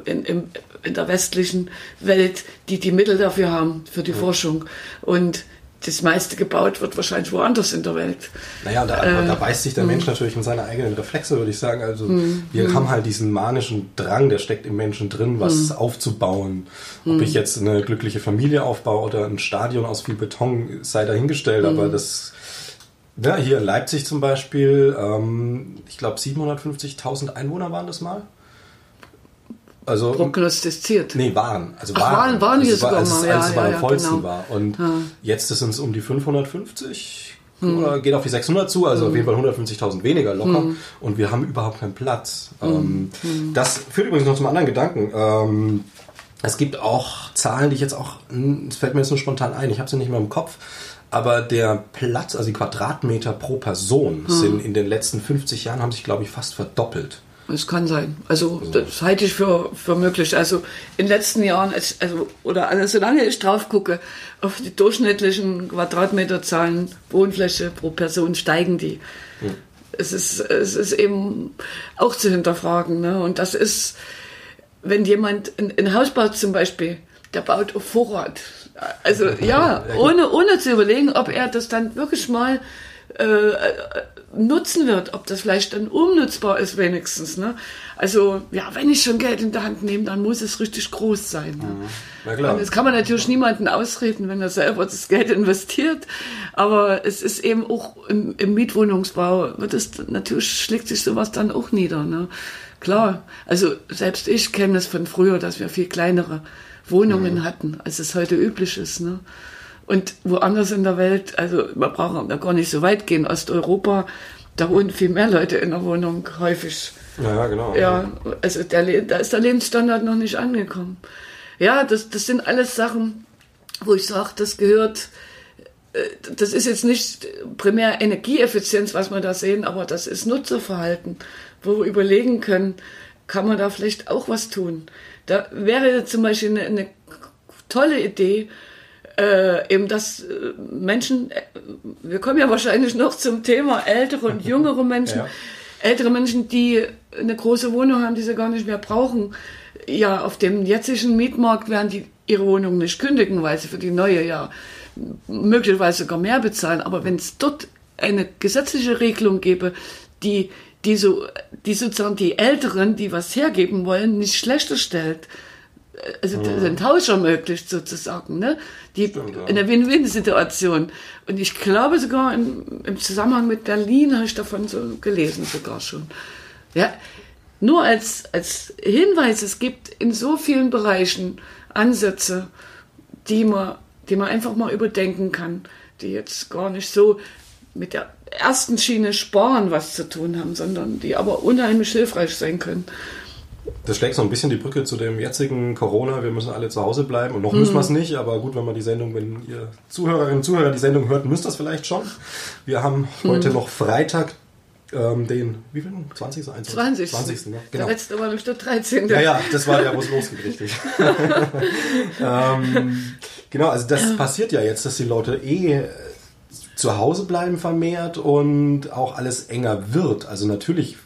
in, in, in der westlichen Welt, die die Mittel dafür haben, für die mhm. Forschung. Und das meiste gebaut wird wahrscheinlich woanders in der Welt. Naja, da, äh, da beißt sich der Mensch natürlich in seine eigenen Reflexe, würde ich sagen. Also wir haben halt diesen manischen Drang, der steckt im Menschen drin, was aufzubauen. Ob ich jetzt eine glückliche Familie aufbaue oder ein Stadion aus viel Beton, sei dahingestellt. Aber das Ja, hier in Leipzig zum Beispiel, ähm, ich glaube siebenhundertfünfzigtausend Einwohner waren das mal. Also prognostiziert. Nee, waren. Also waren. Ach, waren, waren also, jetzt war, sogar mal. Als es mal am vollsten war. Und ja. Jetzt sind es um die fünfhundertfünfzig hm. oder geht auf die sechshundert zu, also hm. auf jeden Fall hundertfünfzigtausend weniger locker. Hm. Und wir haben überhaupt keinen Platz. Hm. Ähm, das führt übrigens noch zum anderen Gedanken. Ähm, es gibt auch Zahlen, die ich jetzt auch, es fällt mir jetzt nur spontan ein, ich habe sie nicht mehr im Kopf, aber der Platz, also die Quadratmeter pro Person, hm. sind in den letzten fünfzig Jahren, haben sich, glaube ich, fast verdoppelt. Es kann sein. Also das halte ich für, für möglich. Also in den letzten Jahren, also, oder also, solange ich drauf gucke, auf die durchschnittlichen Quadratmeterzahlen Wohnfläche pro Person steigen die. Hm. Es ist, es ist eben auch zu hinterfragen. Ne? Und das ist, wenn jemand ein, ein Haus baut zum Beispiel, der baut auf Vorrat. Also ja, ohne, ohne zu überlegen, ob er das dann wirklich mal äh, nutzen wird, ob das vielleicht dann umnutzbar ist wenigstens. Ne? Also ja, wenn ich schon Geld in der Hand nehme, dann muss es richtig groß sein. Ne? Mhm. Na klar. Und das kann man natürlich niemanden ausreden, wenn er selber das Geld investiert. Aber es ist eben auch im, im Mietwohnungsbau, wird es, natürlich schlägt sich sowas dann auch nieder. Ne? Klar, also selbst ich kenne das von früher, dass wir viel kleinere Wohnungen mhm. hatten, als es heute üblich ist. Ne? Und woanders in der Welt, also wir brauchen da gar nicht so weit gehen, Osteuropa, da wohnen viel mehr Leute in der Wohnung, häufig. Ja, genau. Ja, also der, da ist der Lebensstandard noch nicht angekommen. Ja, das, das sind alles Sachen, wo ich sage, das gehört, das ist jetzt nicht primär Energieeffizienz, was wir da sehen, aber das ist Nutzerverhalten, wo wir überlegen können, kann man da vielleicht auch was tun. Da wäre zum Beispiel eine, eine tolle Idee, Äh, eben dass Menschen, wir kommen ja wahrscheinlich noch zum Thema ältere und jüngere Menschen, ja. ältere Menschen, die eine große Wohnung haben, die sie gar nicht mehr brauchen, ja, auf dem jetzigen Mietmarkt werden die ihre Wohnung nicht kündigen, weil sie für die neue ja möglicherweise sogar mehr bezahlen. Aber wenn es dort eine gesetzliche Regelung gäbe, die, die, so, die sozusagen die Älteren, die was hergeben wollen, nicht schlechter stellt, also das sind Tausch ermöglicht sozusagen, ne? Die stimmt, ja. In der Win-Win-Situation. Und ich glaube sogar im, im Zusammenhang mit Berlin habe ich davon so gelesen sogar schon. Ja, nur als als Hinweis, es gibt in so vielen Bereichen Ansätze, die man die man einfach mal überdenken kann, die jetzt gar nicht so mit der ersten Schiene Sparen was zu tun haben, sondern die aber unheimlich hilfreich sein können. Das schlägt so ein bisschen die Brücke zu dem jetzigen Corona, wir müssen alle zu Hause bleiben und noch müssen wir es nicht, aber gut, wenn man die Sendung, wenn ihr Zuhörerinnen und Zuhörer die Sendung hört, müsst ihr das vielleicht schon. Wir haben heute noch Freitag, ähm, den, wie viel? zwanzigsten einundzwanzigsten zwanzigsten Ne? Genau. Der letzte war nämlich der dreizehnten Ja, ja, das war ja, wo es losgeht, richtig. ähm, genau, also das passiert ja jetzt, dass die Leute eh zu Hause bleiben vermehrt und auch alles enger wird, also natürlich.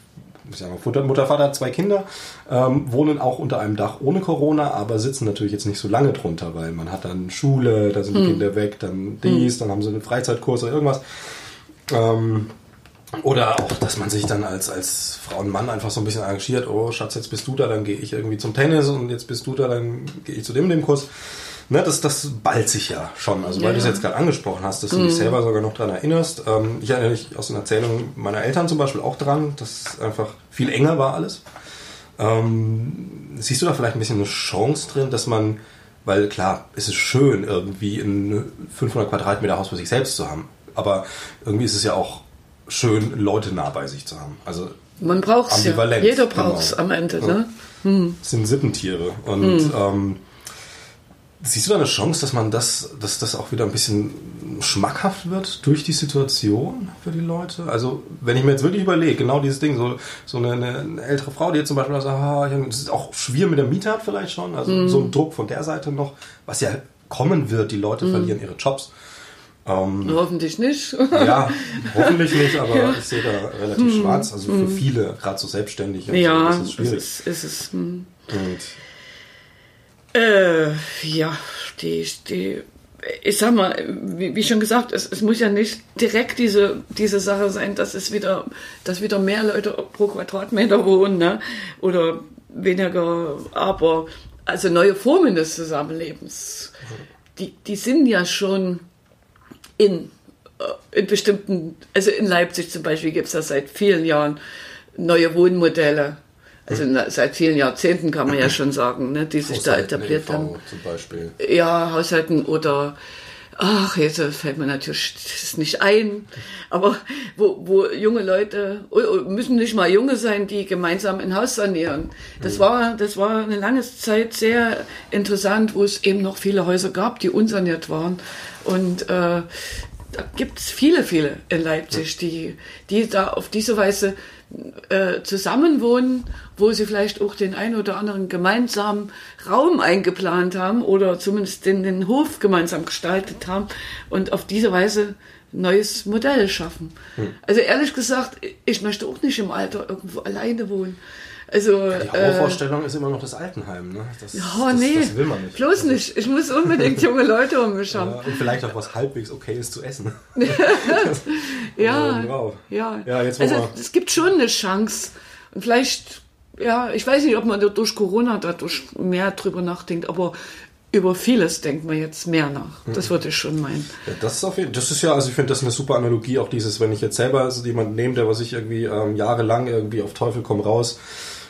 Ich sage mal, Mutter, Vater, zwei Kinder, ähm, wohnen auch unter einem Dach ohne Corona, aber sitzen natürlich jetzt nicht so lange drunter, weil man hat dann Schule, da sind die hm. Kinder weg, dann dies, dann haben sie eine Freizeitkurs oder irgendwas. Ähm, oder auch, dass man sich dann als, als Frau und Mann einfach so ein bisschen engagiert, oh Schatz, jetzt bist du da, dann gehe ich irgendwie zum Tennis und jetzt bist du da, dann gehe ich zu dem dem Kurs. Ne, das, das ballt sich ja schon, also weil ja. du es jetzt gerade angesprochen hast, dass du dich selber sogar noch dran erinnerst. Ähm, ich erinnere mich aus den Erzählungen meiner Eltern zum Beispiel auch dran, dass es einfach viel enger war alles. Ähm, siehst du da vielleicht ein bisschen eine Chance drin, dass man, weil klar, es ist schön, irgendwie ein fünfhundert Quadratmeter Haus für sich selbst zu haben, aber irgendwie ist es ja auch schön, Leute nah bei sich zu haben. Also man braucht es ja, jeder braucht es am Ende. Ne? Ja. Hm. Das sind Sippentiere und hm. ähm, siehst du da eine Chance, dass man das, dass das auch wieder ein bisschen schmackhaft wird durch die Situation für die Leute? Also wenn ich mir jetzt wirklich überlege, genau dieses Ding, so, so eine, eine ältere Frau, die jetzt zum Beispiel sagt, ah, das ist auch schwierig mit der Miete hat vielleicht schon, also mm. so ein Druck von der Seite noch, was ja kommen wird, die Leute mm. verlieren ihre Jobs. Ähm, hoffentlich nicht. Ja, hoffentlich nicht, aber ja. ich sehe da relativ mm. schwarz, also mm. für viele, gerade so Selbstständige. Ja, so, das ist schwierig. Es ist, es ist, mm. Und Äh, ja, die, die, ich sag mal, wie, wie schon gesagt, es, es muss ja nicht direkt diese, diese Sache sein, dass es wieder, dass wieder mehr Leute pro Quadratmeter wohnen, ne? Oder weniger, aber also neue Formen des Zusammenlebens, die, die sind ja schon in in bestimmten, also in Leipzig zum Beispiel gibt es das seit vielen Jahren, neue Wohnmodelle. Also seit vielen Jahrzehnten kann man ja schon sagen, ne, die sich Haushalten da etabliert haben. Zum Beispiel. Ja, Haushalten oder, ach, jetzt fällt mir natürlich das nicht ein, aber wo, wo junge Leute, müssen nicht mal junge sein, die gemeinsam ein Haus sanieren. Das war, das war eine lange Zeit sehr interessant, wo es eben noch viele Häuser gab, die unsaniert waren. Und äh, da gibt es viele, viele in Leipzig, die, die da auf diese Weise Äh, zusammenwohnen, wo sie vielleicht auch den einen oder anderen gemeinsamen Raum eingeplant haben oder zumindest den, den Hof gemeinsam gestaltet haben und auf diese Weise ein neues Modell schaffen. Hm. Also ehrlich gesagt, ich möchte auch nicht im Alter irgendwo alleine wohnen. Also, ja, die Horrorvorstellung äh, ist immer noch das Altenheim, ne? Das, ja, das, nee, das will man nicht. Bloß also, nicht. Ich muss unbedingt junge Leute um mich haben. Ja, und vielleicht auch was halbwegs Okayes zu essen. das, ja, oh, wow. ja. ja jetzt also mal. Es gibt schon eine Chance. Und vielleicht, ja, ich weiß nicht, ob man durch Corona dadurch mehr drüber nachdenkt, aber über vieles denkt man jetzt mehr nach. Das würde ich schon meinen. Ja, das ist auf jeden Fall, das ist ja, also ich finde das eine super Analogie, auch dieses, wenn ich jetzt selber also jemanden nehme, der was ich irgendwie ähm, jahrelang irgendwie auf Teufel komm raus,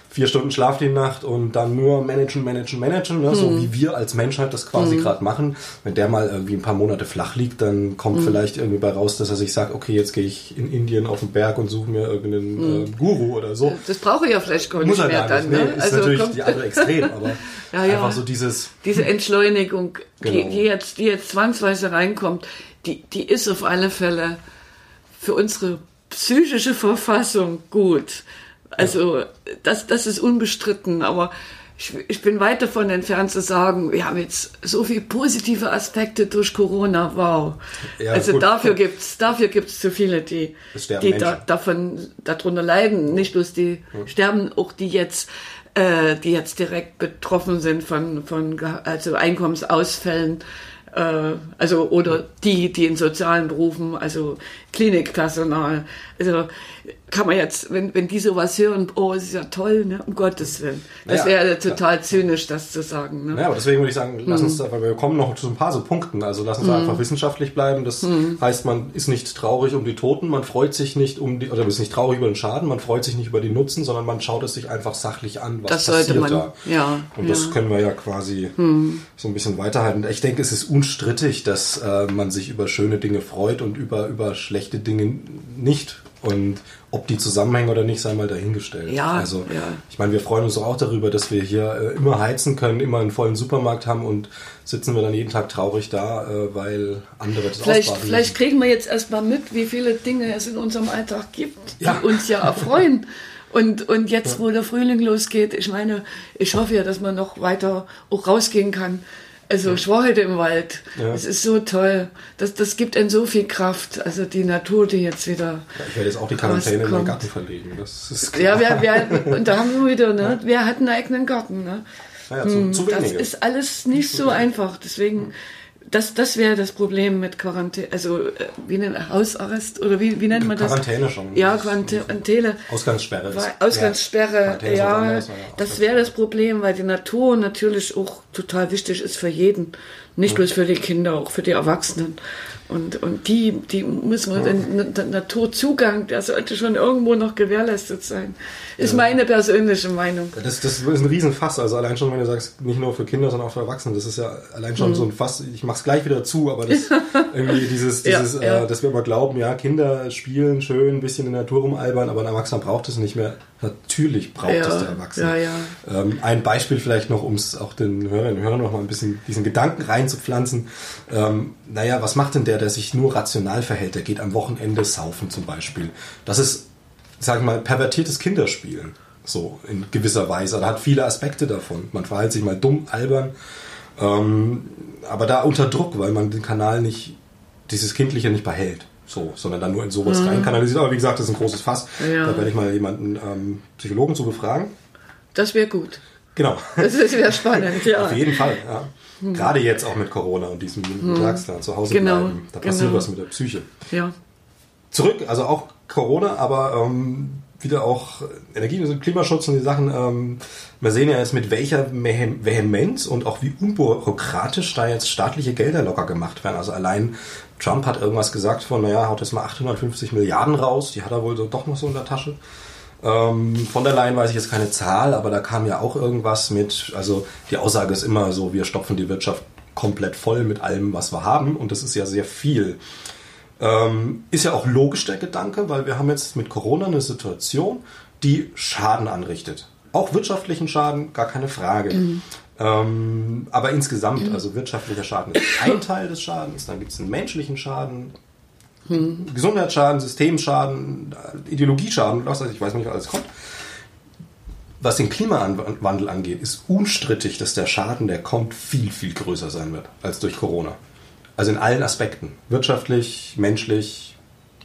vier Stunden Schlaf die Nacht und dann nur managen, managen, managen, ne? hm. so wie wir als Menschheit das quasi hm. gerade machen. Wenn der mal irgendwie ein paar Monate flach liegt, dann kommt hm. vielleicht irgendwie bei raus, dass er sich sagt, okay, jetzt gehe ich in Indien auf den Berg und suche mir irgendeinen hm. äh, Guru oder so. Das brauche ich ja vielleicht gar nicht mehr dann. Ne? Nee, ist also natürlich die andere Extrem, aber ja, ja. einfach so dieses... Diese Entschleunigung, genau. die, die, jetzt, die jetzt zwangsweise reinkommt, die, die ist auf alle Fälle für unsere psychische Verfassung gut. Also das, das ist unbestritten, aber ich, ich bin weit davon entfernt zu sagen, wir haben jetzt so viele positive Aspekte durch Corona, wow. Ja, also gut. dafür gibt es dafür gibt's zu viele, die, die da, davon, darunter leiden. Nicht bloß die hm. sterben, auch die jetzt, äh, die jetzt direkt betroffen sind von, von also Einkommensausfällen. Also, oder die, die in sozialen Berufen, also Klinikpersonal, also kann man jetzt, wenn, wenn die sowas hören, oh, das ist ja toll, ne? um Gottes Willen. Das naja, wäre total zynisch, das zu sagen. Ne? Ja, aber deswegen würde ich sagen, lass uns, mhm. weil wir kommen noch zu ein paar so Punkten, also lass uns mhm. einfach wissenschaftlich bleiben. Das mhm. heißt, man ist nicht traurig um die Toten, man freut sich nicht um die, oder man ist nicht traurig über den Schaden, man freut sich nicht über den Nutzen, sondern man schaut es sich einfach sachlich an, was das passiert man, da. Ja, Und ja. das können wir ja quasi mhm. so ein bisschen weiterhalten. Ich denke, es ist unstrittig, dass äh, man sich über schöne Dinge freut und über, über schlechte Dinge nicht. Und ob die zusammenhängen oder nicht, sei mal dahingestellt. Ja, also, ja. ich meine, wir freuen uns auch darüber, dass wir hier äh, immer heizen können, immer einen vollen Supermarkt haben und sitzen wir dann jeden Tag traurig da, äh, weil andere das vielleicht, ausbaden Vielleicht müssen. Kriegen wir jetzt erstmal mit, wie viele Dinge es in unserem Alltag gibt, ja. die uns ja erfreuen. Und, und jetzt, ja. wo der Frühling losgeht, ich meine, ich hoffe ja, dass man noch weiter auch rausgehen kann. Also ich war heute im Wald. Ja. Es ist so toll. Das, das gibt einem so viel Kraft. Also die Natur, die jetzt wieder. Ja, ich werde jetzt auch die Quarantäne in den Garten verlegen. Das ist klar. Ja, wer, wer, und da haben wir wieder, ne? Ja. Wer hat einen eigenen Garten? Ne? Naja, zu, hm, zu das ist alles nicht zu so wenig. Einfach. Deswegen, hm. das, das wäre das Problem mit Quarantäne. Also wie nennt Hausarrest oder wie, wie nennt man das? Quarantäne schon. Ja, Quarantäne. Ausgangssperre. Ausgangssperre. Ja, ja, anders, ja das wäre das Problem, weil die Natur natürlich auch total wichtig ist für jeden, nicht bloß für die Kinder, auch für die Erwachsenen. Und, und die, die müssen wir, den, den Naturzugang, der sollte schon irgendwo noch gewährleistet sein. Ist ja. meine persönliche Meinung. Das, das ist ein Riesenfass, also allein schon, wenn du sagst, nicht nur für Kinder, sondern auch für Erwachsene, das ist ja allein schon mhm. so ein Fass, ich mach's gleich wieder zu, aber das irgendwie dieses, dieses ja, ja. Äh, dass wir immer glauben, ja, Kinder spielen schön, ein bisschen in der Natur rumalbern, aber ein Erwachsener braucht es nicht mehr. Natürlich braucht ja, es der Erwachsene. Ja, ja. Ähm, ein Beispiel vielleicht noch, um es auch den Hörerinnen und Hörern noch mal ein bisschen diesen Gedanken reinzupflanzen. Ähm, naja, was macht denn der, der sich nur rational verhält? Der geht am Wochenende saufen zum Beispiel. Das ist, sag ich mal, pervertiertes Kinderspielen. So in gewisser Weise. Er hat viele Aspekte davon. Man verhält sich mal dumm, albern. Ähm, aber da unter Druck, weil man den Kanal nicht, dieses Kindliche nicht behält. So, sondern dann nur in sowas mhm. rein kanalisiert. Aber wie gesagt, das ist ein großes Fass. Ja. Da werde ich mal jemanden ähm, Psychologen zu befragen. Das wäre gut. Genau. Das ist wieder spannend, ja. Auf jeden Fall, ja. Mhm. Gerade jetzt auch mit Corona und diesem Tagsplan mhm. zu Hause genau. bleiben. Da passiert genau. was mit der Psyche. Ja. Zurück, also auch Corona, aber ähm, wieder auch Energie, also Klimaschutz und die Sachen, ähm, wir sehen ja jetzt mit welcher Vehemenz und auch wie unbürokratisch da jetzt staatliche Gelder locker gemacht werden. Also allein Trump hat irgendwas gesagt von, naja, haut jetzt mal achthundertfünfzig Milliarden raus, die hat er wohl so, doch noch so in der Tasche. Ähm, von der Leyen weiß ich jetzt keine Zahl, aber da kam ja auch irgendwas mit, also die Aussage ist immer so, wir stopfen die Wirtschaft komplett voll mit allem, was wir haben, und das ist ja sehr viel. Ähm, ist ja auch logisch der Gedanke, weil wir haben jetzt mit Corona eine Situation, die Schaden anrichtet. Auch wirtschaftlichen Schaden, gar keine Frage. Mhm. Ähm, aber insgesamt, mhm. also wirtschaftlicher Schaden ist ein Teil des Schadens, dann gibt es einen menschlichen Schaden, mhm. Gesundheitsschaden, Systemschaden, Ideologieschaden, was weiß ich, ich weiß nicht, was alles kommt. Was den Klimawandel angeht, ist unstrittig, dass der Schaden, der kommt, viel, viel größer sein wird als durch Corona. Also in allen Aspekten. Wirtschaftlich, menschlich,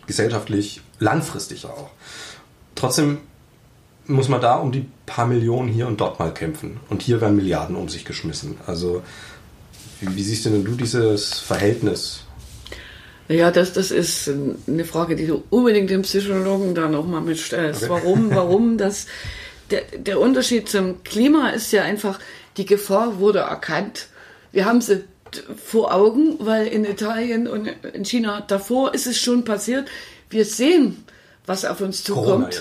gesellschaftlich, langfristig auch. Trotzdem muss man da um die paar Millionen hier und dort mal kämpfen. Und hier werden Milliarden um sich geschmissen. Also wie, wie siehst denn du dieses Verhältnis? Ja, das, das ist eine Frage, die du unbedingt dem Psychologen da nochmal mitstellst. Okay. Warum, warum das... Der, der Unterschied zum Klima ist ja einfach, die Gefahr wurde erkannt. Wir haben sie vor Augen, weil in Italien und in China davor ist es schon passiert. Wir sehen, was auf uns zukommt.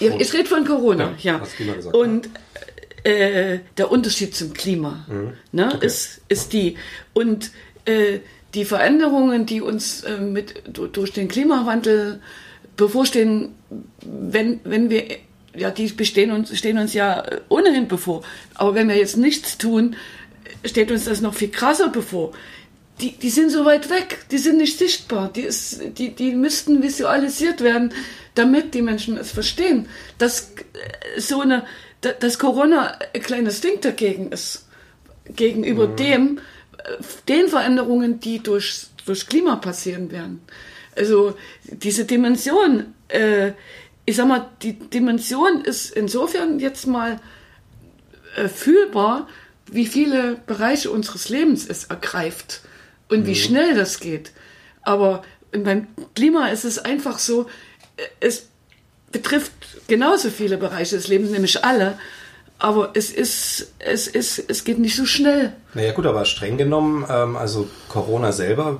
Ja, ich rede von Corona, ja. ja. Gesagt, und äh, der Unterschied zum Klima mhm. ne, okay. ist, ist die. Und äh, die Veränderungen, die uns äh, mit, durch den Klimawandel bevorstehen, wenn, wenn wir... Ja, die bestehen uns, stehen uns ja ohnehin bevor. Aber wenn wir jetzt nichts tun, steht uns das noch viel krasser bevor. Die, die sind so weit weg, die sind nicht sichtbar. Die, ist, die, die müssten visualisiert werden, damit die Menschen es verstehen, dass, so eine, dass Corona ein kleines Ding dagegen ist, gegenüber mhm. dem, den Veränderungen, die durch, durch Klima passieren werden. Also diese Dimension... Äh, Ich sag mal, die Dimension ist insofern jetzt mal äh, fühlbar, wie viele Bereiche unseres Lebens es ergreift und mhm. wie schnell das geht. Aber beim Klima ist es einfach so, es betrifft genauso viele Bereiche des Lebens, nämlich alle. Aber es ist, es ist, es geht nicht so schnell. Naja gut, aber streng genommen, ähm, also Corona selber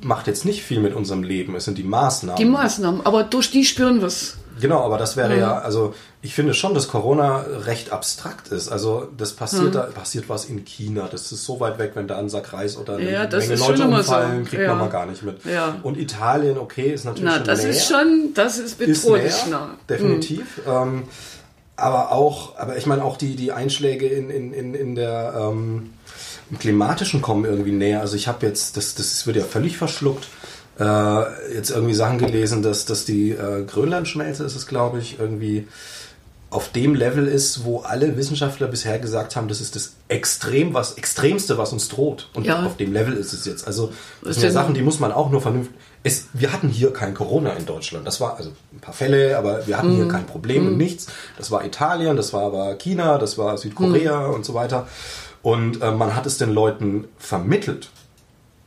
macht jetzt nicht viel mit unserem Leben. Es sind die Maßnahmen. Die Maßnahmen, aber durch die spüren wir es. Genau, aber das wäre mhm. ja, also ich finde schon, dass Corona recht abstrakt ist. Also das passiert mhm. da passiert was in China, das ist so weit weg, wenn da ein Sack Reis oder eine ja, Menge Leute umfallen, so. Kriegt ja. man mal gar nicht mit. Ja. Und Italien, okay, ist natürlich Na, schon das näher. Ist schon, das ist bedrohlich. Ist näher, definitiv. Mhm. Ähm, aber auch, aber ich meine auch die, die Einschläge in, in, in, in der ähm, im Klimatischen kommen irgendwie näher. Also ich habe jetzt, das, das wird ja völlig verschluckt. Äh, jetzt irgendwie Sachen gelesen, dass, dass die äh, Grönlandschmelze ist es, glaube ich, irgendwie auf dem Level ist, wo alle Wissenschaftler bisher gesagt haben, das ist das Extrem, was Extremste, was uns droht. Und ja. auf dem Level ist es jetzt. Also das sind ja Sachen, die muss man auch nur vernünftig... Es, wir hatten hier kein Corona in Deutschland. Das war also ein paar Fälle, aber wir hatten mm. hier kein Problem mm. und nichts. Das war Italien, das war aber China, das war Südkorea mm. und so weiter. Und äh, man hat es den Leuten vermittelt.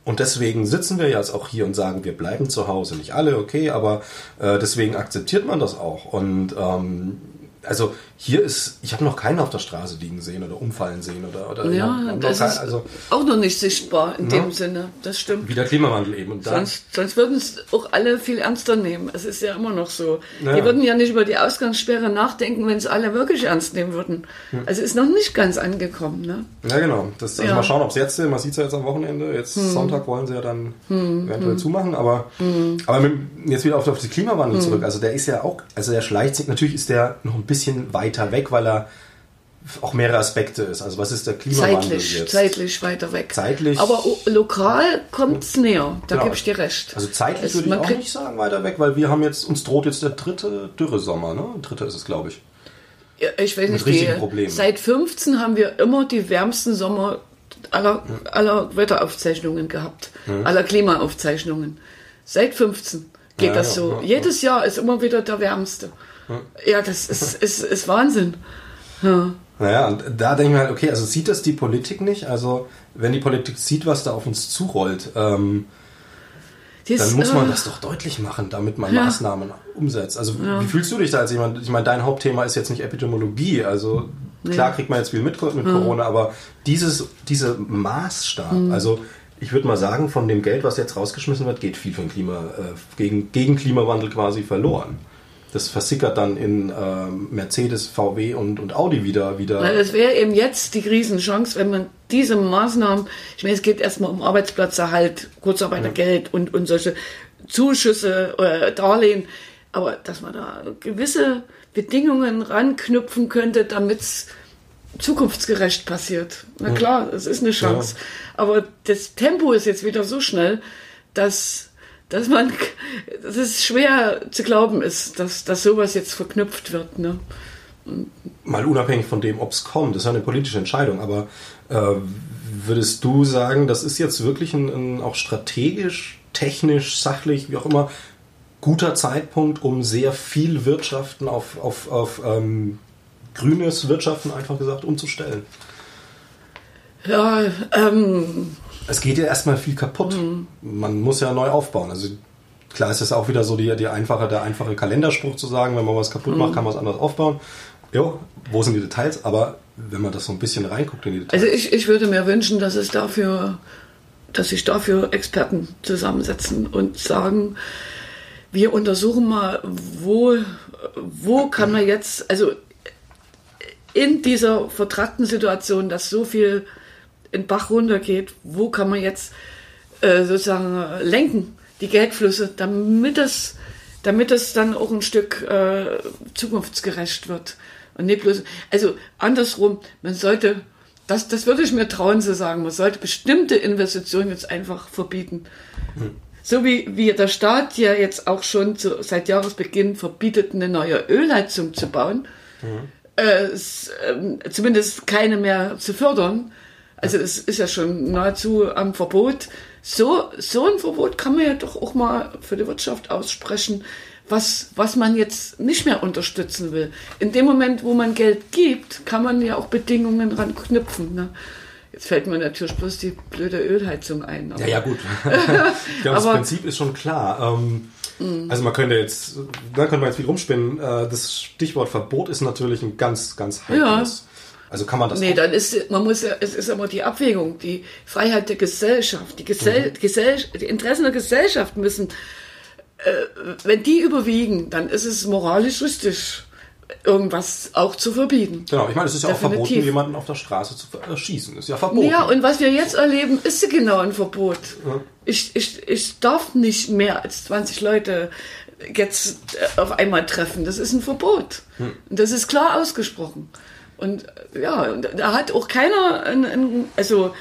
Und deswegen sitzen wir jetzt auch hier und sagen, wir bleiben zu Hause. Nicht alle, okay, aber äh, deswegen akzeptiert man das auch. Und ähm, also hier ist, ich habe noch keinen auf der Straße liegen sehen oder umfallen sehen. oder, oder Ja, ja das keinen, ist also, auch noch nicht sichtbar in ja, dem Sinne, das stimmt. Wie der Klimawandel eben. Und dann, sonst sonst würden es auch alle viel ernster nehmen. Es ist ja immer noch so. Ja. Die würden ja nicht über die Ausgangssperre nachdenken, wenn es alle wirklich ernst nehmen würden. Hm. Also ist noch nicht ganz angekommen. Ne? Ja genau, das, also ja. mal schauen, ob es jetzt, man sieht es ja jetzt am Wochenende, jetzt hm. Sonntag wollen sie ja dann hm. eventuell hm. zumachen, aber, hm. aber mit, jetzt wieder auf, auf den Klimawandel hm. zurück. Also der ist ja auch, also der schleicht sich, natürlich ist der noch ein bisschen weiter weg, weil er auch mehrere Aspekte ist. Also was ist der Klimawandel zeitlich, jetzt? Zeitlich weiter weg. Zeitlich. Aber lokal kommt es näher. Da genau. gebe ich dir recht. Also zeitlich es, würde ich auch nicht sagen weiter weg, weil wir haben jetzt, uns droht jetzt der dritte Dürresommer. Ne? Dritter ist es, glaube ich. Ja, ich weiß nicht, die, seit fünfzehn haben wir immer die wärmsten Sommer aller, ja. aller Wetteraufzeichnungen gehabt. Ja. Aller Klimaaufzeichnungen. Seit fünfzehn geht ja, das ja, so. Ja, Jedes ja. Jahr ist immer wieder der wärmste. Ja, das ist, ist, ist Wahnsinn. Ja. Naja, und da denke ich mir halt, okay, also sieht das die Politik nicht? Also, wenn die Politik sieht, was da auf uns zurollt, ähm, Das, dann muss man äh, das doch deutlich machen, damit man ja. Maßnahmen umsetzt. Also ja. wie fühlst du dich da als jemand? Ich meine, dein Hauptthema ist jetzt nicht Epidemiologie, also nee. Klar kriegt man jetzt viel mit, mit mhm. Corona, aber dieses diese Maßstab, mhm. also ich würde mal sagen, von dem Geld, was jetzt rausgeschmissen wird, geht viel für den Klima, äh, gegen, gegen Klimawandel quasi verloren. Das versickert dann in äh, Mercedes, V W und, und Audi wieder. wieder. Weil das wäre eben jetzt die Riesenchance, wenn man diese Maßnahmen, ich meine, es geht erstmal um Arbeitsplatzerhalt, Kurzarbeitergeld ja. und, und solche Zuschüsse, äh, Darlehen, aber dass man da gewisse Bedingungen ranknüpfen könnte, damit es zukunftsgerecht passiert. Na klar, es ist eine Chance. Ja. Aber das Tempo ist jetzt wieder so schnell, dass, dass man, dass es schwer zu glauben ist, dass, dass sowas jetzt verknüpft wird. Ne? Mal unabhängig von dem, ob es kommt, das ist ja eine politische Entscheidung, aber äh, würdest du sagen, das ist jetzt wirklich ein, ein auch strategisch, technisch, sachlich, wie auch immer, guter Zeitpunkt, um sehr viel Wirtschaften auf, auf, auf ähm, grünes Wirtschaften, einfach gesagt, umzustellen? Ja, ähm... Es geht ja erstmal viel kaputt. Mhm. Man muss ja neu aufbauen. Also klar ist das auch wieder so die, die einfache, der einfache Kalenderspruch zu sagen, wenn man was kaputt mhm. macht, kann man was anderes aufbauen. Jo, wo sind die Details? Aber wenn man das so ein bisschen reinguckt in die Details... Also ich, ich würde mir wünschen, dass es dafür, dass sich dafür Experten zusammensetzen und sagen, wir untersuchen mal, wo, wo kann man jetzt... also in dieser vertrackten Situation, dass so viel in den Bach runtergeht, wo kann man jetzt äh, sozusagen lenken, die Geldflüsse, damit das, damit das dann auch ein Stück äh, zukunftsgerecht wird. Und nicht bloß, also andersrum, man sollte, das, das würde ich mir trauen zu sagen, man sollte bestimmte Investitionen jetzt einfach verbieten. Hm. So wie, wie der Staat ja jetzt auch schon zu, seit Jahresbeginn verbietet, eine neue Ölheizung zu bauen, hm. Äh, zumindest keine mehr zu fördern. Also es ist ja schon nahezu am Verbot. So, so ein Verbot kann man ja doch auch mal für die Wirtschaft aussprechen, was, was man jetzt nicht mehr unterstützen will. In dem Moment, wo man Geld gibt, kann man ja auch Bedingungen ranknüpfen, ne? Jetzt fällt mir natürlich bloß die blöde Ölheizung ein. Ja, ja, gut. Ich glaube, das Prinzip ist schon klar. Ähm Also man könnte jetzt, da könnte man jetzt viel rumspinnen. Das Stichwort Verbot ist natürlich ein ganz, ganz heikles. Ja. Also kann man das. Nee, auch? Dann ist, man muss ja, es ist immer die Abwägung, die Freiheit der Gesellschaft, die, Gesell, mhm. Gesell, die Interessen der Gesellschaft müssen, äh, wenn die überwiegen, dann ist es moralisch richtig, irgendwas auch zu verbieten. Genau, ich meine, es ist ja definitiv auch verboten, jemanden auf der Straße zu erschießen. Ist ja verboten. Ja, und was wir jetzt erleben, ist ja genau ein Verbot. Ja. Ich, ich, ich darf nicht mehr als zwanzig Leute jetzt auf einmal treffen. Das ist ein Verbot. Hm. Und das ist klar ausgesprochen. Und ja, da hat auch keiner ein, ein, also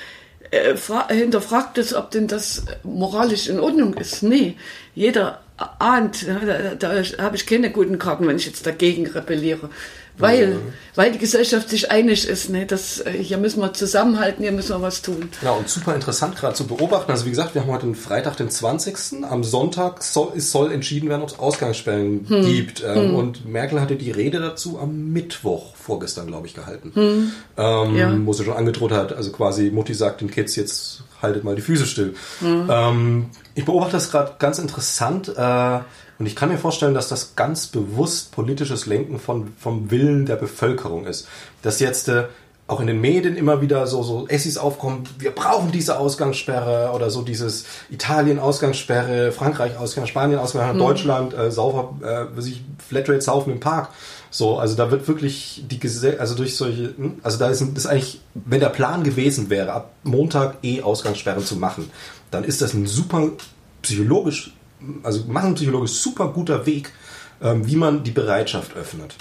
äh, fra- hinterfragt es, ob denn das moralisch in Ordnung ist. Nee, jeder ahnt, da, da habe ich keine guten Karten, wenn ich jetzt dagegen rebelliere. Weil, mhm. weil die Gesellschaft sich einig ist, ne? Das, hier müssen wir zusammenhalten, hier müssen wir was tun. Ja, und super interessant gerade zu beobachten. Also wie gesagt, wir haben heute den Freitag, den zwanzigsten Am Sonntag soll, soll entschieden werden, ob es Ausgangssperren hm. gibt. Hm. Und Merkel hatte die Rede dazu am Mittwoch vorgestern, glaube ich, gehalten. Hm. Ähm, ja. Wo sie schon angedroht hat, also quasi Mutti sagt den Kids, jetzt haltet mal die Füße still. Hm. Ähm, ich beobachte das gerade ganz interessant. Äh, Und ich kann mir vorstellen, dass das ganz bewusst politisches Lenken von, vom Willen der Bevölkerung ist. Dass jetzt äh, auch in den Medien immer wieder so, so Essis aufkommen, wir brauchen diese Ausgangssperre oder so dieses Italien-Ausgangssperre, Frankreich-Ausgangssperre, Spanien-Ausgangssperre, mhm. Deutschland, äh, saufer, äh, sich Flatrate saufen im Park. So, also da wird wirklich die Gesellschaft, also durch solche, also da ist, ein, ist eigentlich, wenn der Plan gewesen wäre, ab Montag eh Ausgangssperren zu machen, dann ist das ein super psychologisch also massenpsychologisch super guter Weg, ähm, wie man die Bereitschaft öffnet.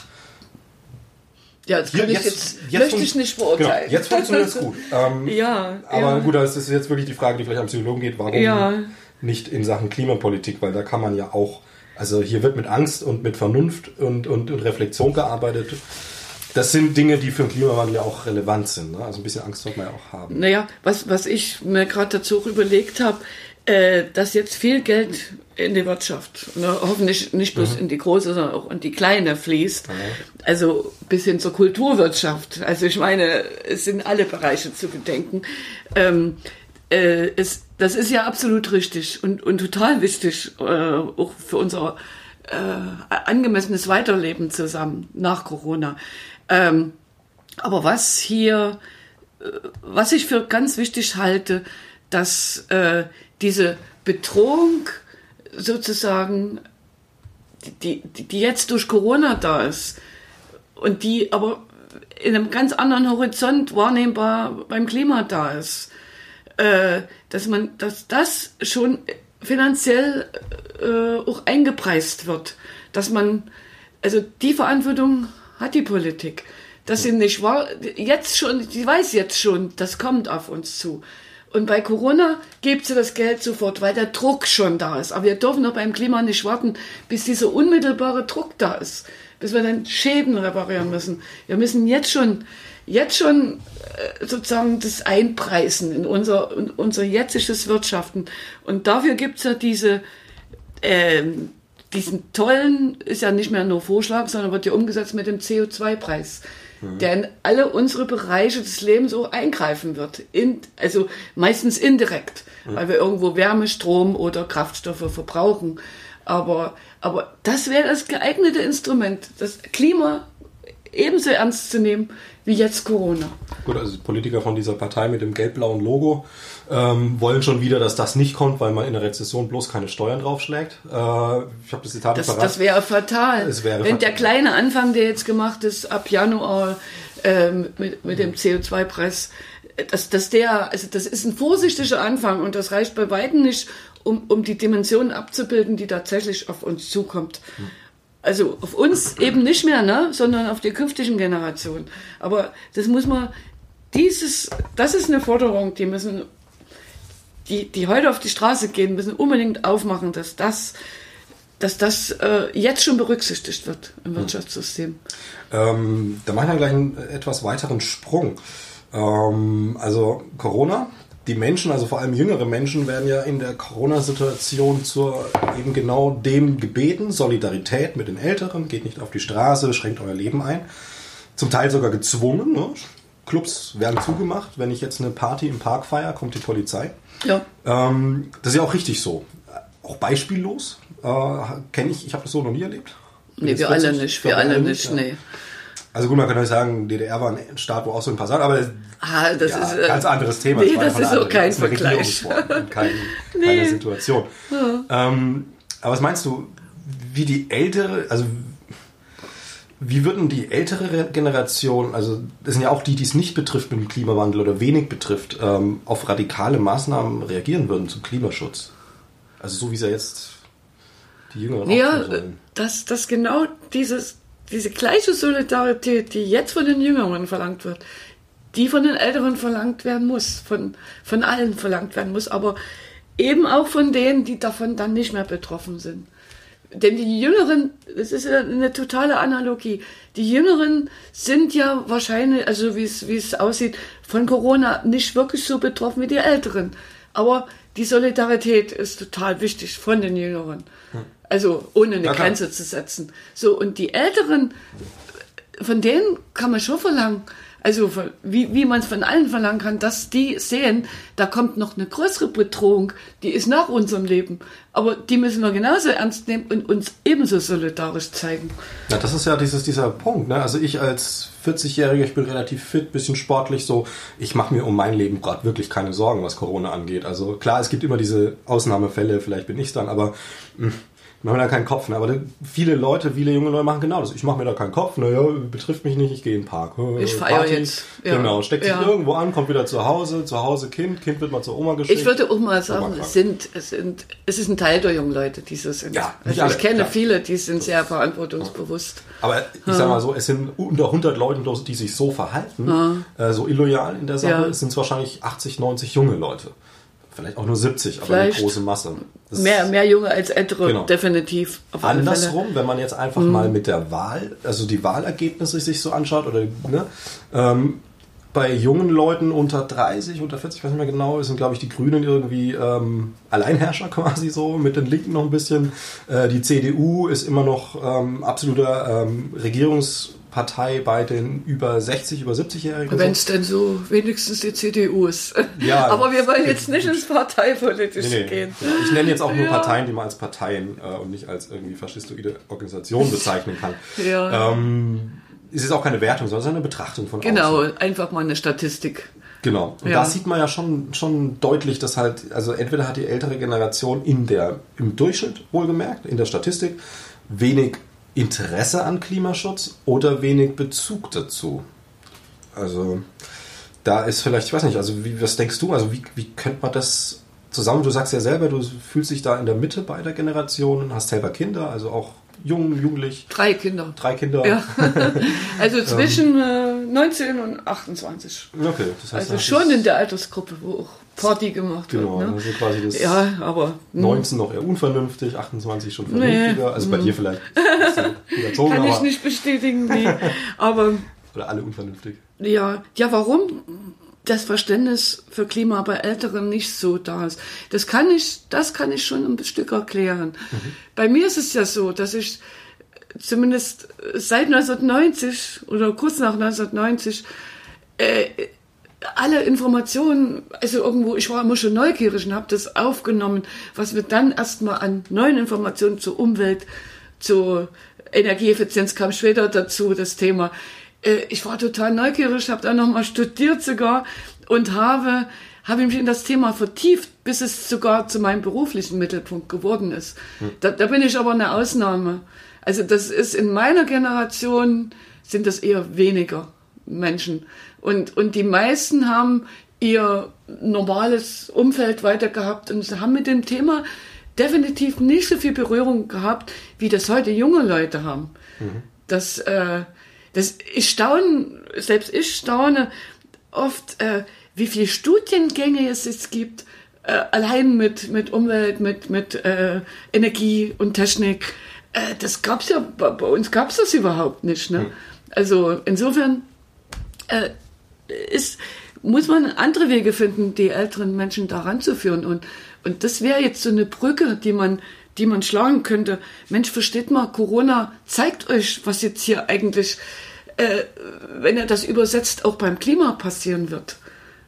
Ja, das kann jetzt, ich jetzt, jetzt möchte fun- ich nicht beurteilen. Genau, jetzt funktioniert es gut. Ähm, ja, aber ja. gut, das ist jetzt wirklich die Frage, die vielleicht am Psychologen geht, warum ja. nicht in Sachen Klimapolitik, weil da kann man ja auch, also hier wird mit Angst und mit Vernunft und, und, und Reflexion gearbeitet. Das sind Dinge, die für den Klimawandel ja auch relevant sind. Ne? Also ein bisschen Angst sollte man ja auch haben. Naja, was, was ich mir gerade dazu überlegt habe, äh, dass jetzt viel Geld in die Wirtschaft, ne, hoffentlich nicht bloß mhm. in die große, sondern auch in die kleine fließt. Mhm. Also bis hin zur Kulturwirtschaft. Also ich meine, es sind alle Bereiche zu bedenken. Ähm, äh, es Das ist ja absolut richtig und, und total wichtig, äh, auch für unser äh, angemessenes Weiterleben zusammen nach Corona. Ähm, aber was hier, äh, was ich für ganz wichtig halte, dass äh, diese Bedrohung sozusagen, die, die, die jetzt durch Corona da ist und die aber in einem ganz anderen Horizont wahrnehmbar beim Klima da ist, äh, dass man, dass das schon finanziell äh, auch eingepreist wird, dass man, also die Verantwortung hat die Politik, dass sie nicht war, jetzt schon, die weiß jetzt schon, das kommt auf uns zu. Und bei Corona gibt sie das Geld sofort, weil der Druck schon da ist. Aber wir dürfen doch beim Klima nicht warten, bis dieser unmittelbare Druck da ist, bis wir dann Schäden reparieren müssen. Wir müssen jetzt schon, jetzt schon sozusagen das einpreisen in unser, in unser jetziges Wirtschaften. Und dafür gibt es ja diese, äh, diesen tollen, ist ja nicht mehr nur Vorschlag, sondern wird ja umgesetzt mit dem C O zwei Preis. Der in alle unsere Bereiche des Lebens auch eingreifen wird. In, also meistens indirekt, weil wir irgendwo Wärme, Strom oder Kraftstoffe verbrauchen. Aber, aber das wäre das geeignete Instrument, das Klima ebenso ernst zu nehmen wie jetzt Corona. Gut, also die Politiker von dieser Partei mit dem gelb-blauen Logo ähm, wollen schon wieder, dass das nicht kommt, weil man in der Rezession bloß keine Steuern draufschlägt. Äh, ich habe das Zitat verraten. Das wäre fatal. Es wäre Wenn fatal. Der kleine Anfang, der jetzt gemacht ist, ab Januar ähm, mit, mit dem C O zwei Preis, dass, dass der, also das ist ein vorsichtiger Anfang und das reicht bei weitem nicht, um, um die Dimension abzubilden, die tatsächlich auf uns zukommt. Hm. Also auf uns eben nicht mehr, ne, sondern auf die künftigen Generationen. Aber das muss man, dieses, das ist eine Forderung, die müssen, die, die heute auf die Straße gehen, müssen unbedingt aufmachen, dass das, dass das äh, jetzt schon berücksichtigt wird im Wirtschaftssystem. Ähm, da machen wir gleich einen etwas weiteren Sprung. Ähm, also Corona. Die Menschen, also vor allem jüngere Menschen, werden ja in der Corona-Situation zur eben genau dem gebeten, Solidarität mit den Älteren, geht nicht auf die Straße, schränkt euer Leben ein. Zum Teil sogar gezwungen, ne? Clubs werden zugemacht. Wenn ich jetzt eine Party im Park feiere, kommt die Polizei. Ja. Ähm, das ist ja auch richtig so. Auch beispiellos. Äh, kenne ich, ich habe das so noch nie erlebt. Bin nee, wir alle nicht, wir alle nicht, nee. Ja. Also gut, man kann euch sagen, D D R war ein Staat, wo auch so ein paar Sachen, aber ah, das ja, ist ein ganz anderes Thema. Nee, das, das ist auch kein Vergleich. Keine, nee. keine Situation. Ja. Ähm, aber was meinst du, wie die ältere, also wie würden die ältere Generation, also das sind ja auch die, die es nicht betrifft mit dem Klimawandel oder wenig betrifft, ähm, auf radikale Maßnahmen reagieren würden zum Klimaschutz? Also so wie es ja jetzt die Jüngeren ja, auch tun sollen. Dass das genau dieses... Diese gleiche Solidarität, die jetzt von den Jüngeren verlangt wird, die von den Älteren verlangt werden muss, von, von allen verlangt werden muss, aber eben auch von denen, die davon dann nicht mehr betroffen sind. Denn die Jüngeren, das ist eine totale Analogie, die Jüngeren sind ja wahrscheinlich, also wie es, wie es aussieht, von Corona nicht wirklich so betroffen wie die Älteren. Aber die Solidarität ist total wichtig von den Jüngeren. Hm. Also ohne eine Grenze zu setzen. So, und die Älteren, von denen kann man schon verlangen, also von, wie, wie man es von allen verlangen kann, dass die sehen, da kommt noch eine größere Bedrohung, die ist nach unserem Leben. Aber die müssen wir genauso ernst nehmen und uns ebenso solidarisch zeigen. Ja, das ist ja dieses, dieser Punkt, ne? Also ich als vierzigjähriger, ich bin relativ fit, bisschen sportlich, so, ich mache mir um mein Leben gerade wirklich keine Sorgen, was Corona angeht. Also klar, es gibt immer diese Ausnahmefälle, vielleicht bin ich dann, aber... Mh. Ich mache mir da keinen Kopf, ne? Aber viele Leute, viele junge Leute machen genau das. Ich mache mir da keinen Kopf, naja, betrifft mich nicht, ich gehe in den Park. Ich feiere jetzt. Ja. Genau, steckt ja. sich irgendwo an, kommt wieder zu Hause, zu Hause Kind, Kind wird mal zur Oma geschickt. Ich würde auch mal sagen, es, sind, es, sind, es ist ein Teil der jungen Leute, die so sind. Ja, also alle, ich kenne klar. viele, die sind sehr verantwortungsbewusst. Aber ich sage mal so, es sind unter hundert Leute, die sich so verhalten, ja. äh, so illoyal in der Sache, ja. es sind wahrscheinlich achtzig, neunzig junge Leute. Vielleicht auch nur siebzig, aber Vielleicht eine große Masse. Das mehr, mehr Junge als Ältere, genau. definitiv. Andersrum, wenn man jetzt einfach hm. mal mit der Wahl, also die Wahlergebnisse sich so anschaut, oder ne, ähm, bei jungen Leuten unter dreißig, unter vierzig, weiß nicht mehr genau, sind, glaube ich, die Grünen irgendwie ähm, Alleinherrscher quasi so, mit den Linken noch ein bisschen. Äh, die C D U ist immer noch ähm, absoluter ähm, Regierungspartei Partei bei den über sechzig, über siebzigjährigen. Wenn es denn so wenigstens die C D U ist. Ja, aber wir wollen jetzt nicht ins Parteipolitische nee, nee, gehen. Ja. Ich nenne jetzt auch nur ja. Parteien, die man als Parteien äh, und nicht als irgendwie faschistoide Organisation bezeichnen kann. Ja. Ähm, es ist auch keine Wertung, sondern eine Betrachtung von genau, außen. Genau, einfach mal eine Statistik. Genau. Und ja. da sieht man ja schon, schon deutlich, dass halt, also entweder hat die ältere Generation in der, im Durchschnitt wohlgemerkt, in der Statistik, wenig Interesse an Klimaschutz oder wenig Bezug dazu. Also da ist vielleicht, ich weiß nicht, also wie, was denkst du, also wie, wie könnte man das zusammen, du sagst ja selber, du fühlst dich da in der Mitte beider Generationen, hast selber Kinder, also auch jung, jugendlich. Drei Kinder. Drei Kinder. Ja. Also zwischen ähm, neunzehn und achtundzwanzig. Okay, das heißt also schon in der Altersgruppe, wo auch Party gemacht genau, wird. Genau, ne? Also quasi das ja, aber, neunzehn noch eher unvernünftig, achtundzwanzig schon vernünftiger. Nee, also bei dir vielleicht. Überzogen, kann ich nicht bestätigen, nee. Aber, oder alle unvernünftig. Ja, ja, warum das Verständnis für Klima bei Älteren nicht so da ist. Das kann ich, das kann ich schon ein Stück erklären. Mhm. Bei mir ist es ja so, dass ich zumindest seit neunzehnhundertneunzig oder kurz nach neunzehnhundertneunzig äh, alle Informationen, also irgendwo, ich war immer schon neugierig und habe das aufgenommen, was mir dann erstmal an neuen Informationen zur Umwelt, zur Energieeffizienz kam später dazu, das Thema. Ich war total neugierig, habe dann nochmal studiert sogar und habe, habe mich in das Thema vertieft, bis es sogar zu meinem beruflichen Mittelpunkt geworden ist. Da, da bin ich aber eine Ausnahme. Also das ist in meiner Generation, sind das eher weniger Menschen. Und, und die meisten haben ihr normales Umfeld weiter gehabt und haben mit dem Thema definitiv nicht so viel Berührung gehabt, wie das heute junge Leute haben. Mhm. Das, äh, das, ich staune, selbst ich staune oft, äh, wie viele Studiengänge es jetzt gibt, äh, allein mit, mit Umwelt, mit, mit äh, Energie und Technik. Äh, das gab's ja, bei, bei uns gab es das überhaupt nicht, ne? Mhm. Also insofern äh, ist, muss man andere Wege finden, die älteren Menschen da ranzuführen. Und, und das wäre jetzt so eine Brücke, die man, die man schlagen könnte. Mensch, versteht mal, Corona zeigt euch, was jetzt hier eigentlich, äh, wenn ihr das übersetzt, auch beim Klima passieren wird.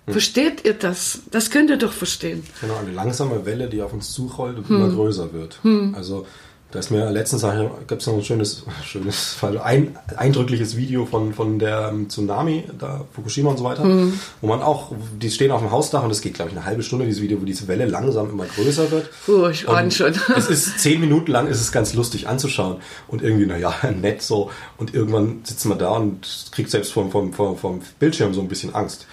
Hm. Versteht ihr das? Das könnt ihr doch verstehen. Genau, eine langsame Welle, die auf uns zurollt und hm. immer größer wird. Hm. Also da ist mir letztens, gab es noch ein schönes, schönes ein, eindrückliches Video von, von der Tsunami, da Fukushima und so weiter, mhm. wo man auch, die stehen auf dem Hausdach und es geht, glaube ich, eine halbe Stunde, dieses Video, wo diese Welle langsam immer größer wird. Oh, ich ahne schon. Es ist zehn Minuten lang, ist es ganz lustig anzuschauen und irgendwie, naja, nett so. Und irgendwann sitzt man da und kriegt selbst vom, vom, vom, vom Bildschirm so ein bisschen Angst.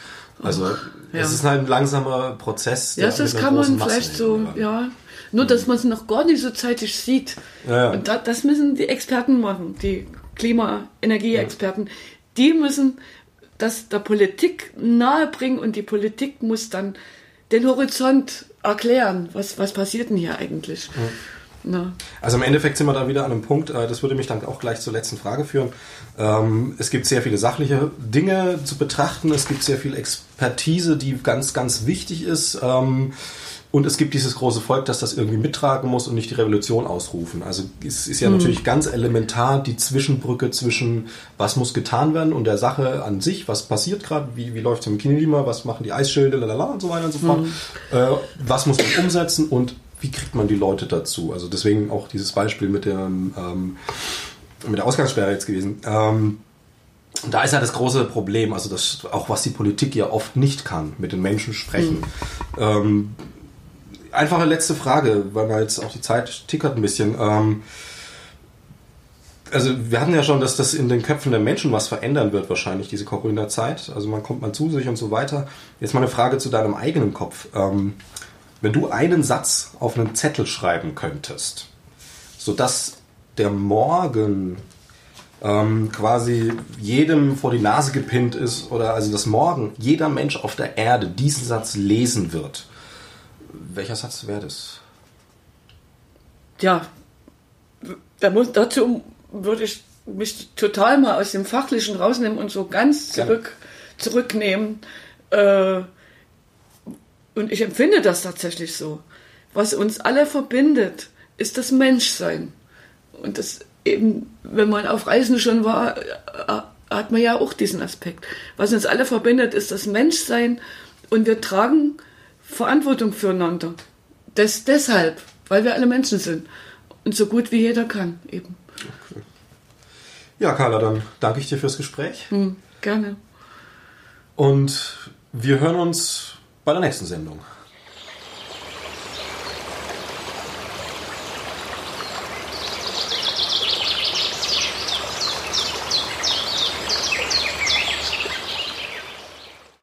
Also, ja. Es ist halt ein langsamer Prozess. Ja, das kann man vielleicht so, ja. Nur, dass man es noch gar nicht so zeitig sieht. Ja, ja. Und da, das müssen die Experten machen, die Klima-Energie-Experten. Ja. Die müssen das der Politik nahe bringen und die Politik muss dann den Horizont erklären. Was, was passiert denn hier eigentlich? Ja. Na. Also im Endeffekt sind wir da wieder an einem Punkt, das würde mich dann auch gleich zur letzten Frage führen. Es gibt sehr viele sachliche Dinge zu betrachten, es gibt sehr viel Expertise, die ganz, ganz wichtig ist. Und es gibt dieses große Volk, das das irgendwie mittragen muss und nicht die Revolution ausrufen. Also es ist ja mhm. natürlich ganz elementar die Zwischenbrücke zwischen, was muss getan werden und der Sache an sich, was passiert gerade, wie, wie läuft es im Klima, was machen die Eisschilde, lalala und so weiter und so fort. Mhm. Äh, was muss man umsetzen und wie kriegt man die Leute dazu? Also deswegen auch dieses Beispiel mit, dem, ähm, mit der Ausgangssperre jetzt gewesen. Ähm, Da ist ja das große Problem, also das, auch was die Politik ja oft nicht kann, mit den Menschen sprechen. Mhm. Ähm, Einfache letzte Frage, weil wir jetzt auch die Zeit tickert ein bisschen. Ähm, also wir hatten ja schon, dass das in den Köpfen der Menschen was verändern wird wahrscheinlich, diese Corona-Zeit. Also man kommt mal zu sich und so weiter. Jetzt mal eine Frage zu deinem eigenen Kopf. Ähm, wenn du einen Satz auf einen Zettel schreiben könntest, sodass der Morgen ähm, quasi jedem vor die Nase gepinnt ist, oder also dass morgen jeder Mensch auf der Erde diesen Satz lesen wird, welcher Satz wäre das? Ja, da muss, dazu würde ich mich total mal aus dem Fachlichen rausnehmen und so ganz zurück, zurücknehmen. Äh, und ich empfinde das tatsächlich so. Was uns alle verbindet, ist das Menschsein. Und das eben, wenn man auf Reisen schon war, hat man ja auch diesen Aspekt. Was uns alle verbindet, ist das Menschsein, und wir tragen Verantwortung füreinander. Das deshalb, weil wir alle Menschen sind und so gut wie jeder kann eben. Okay. Ja, Carla, dann danke ich dir fürs Gespräch. Hm, gerne. Und wir hören uns bei der nächsten Sendung.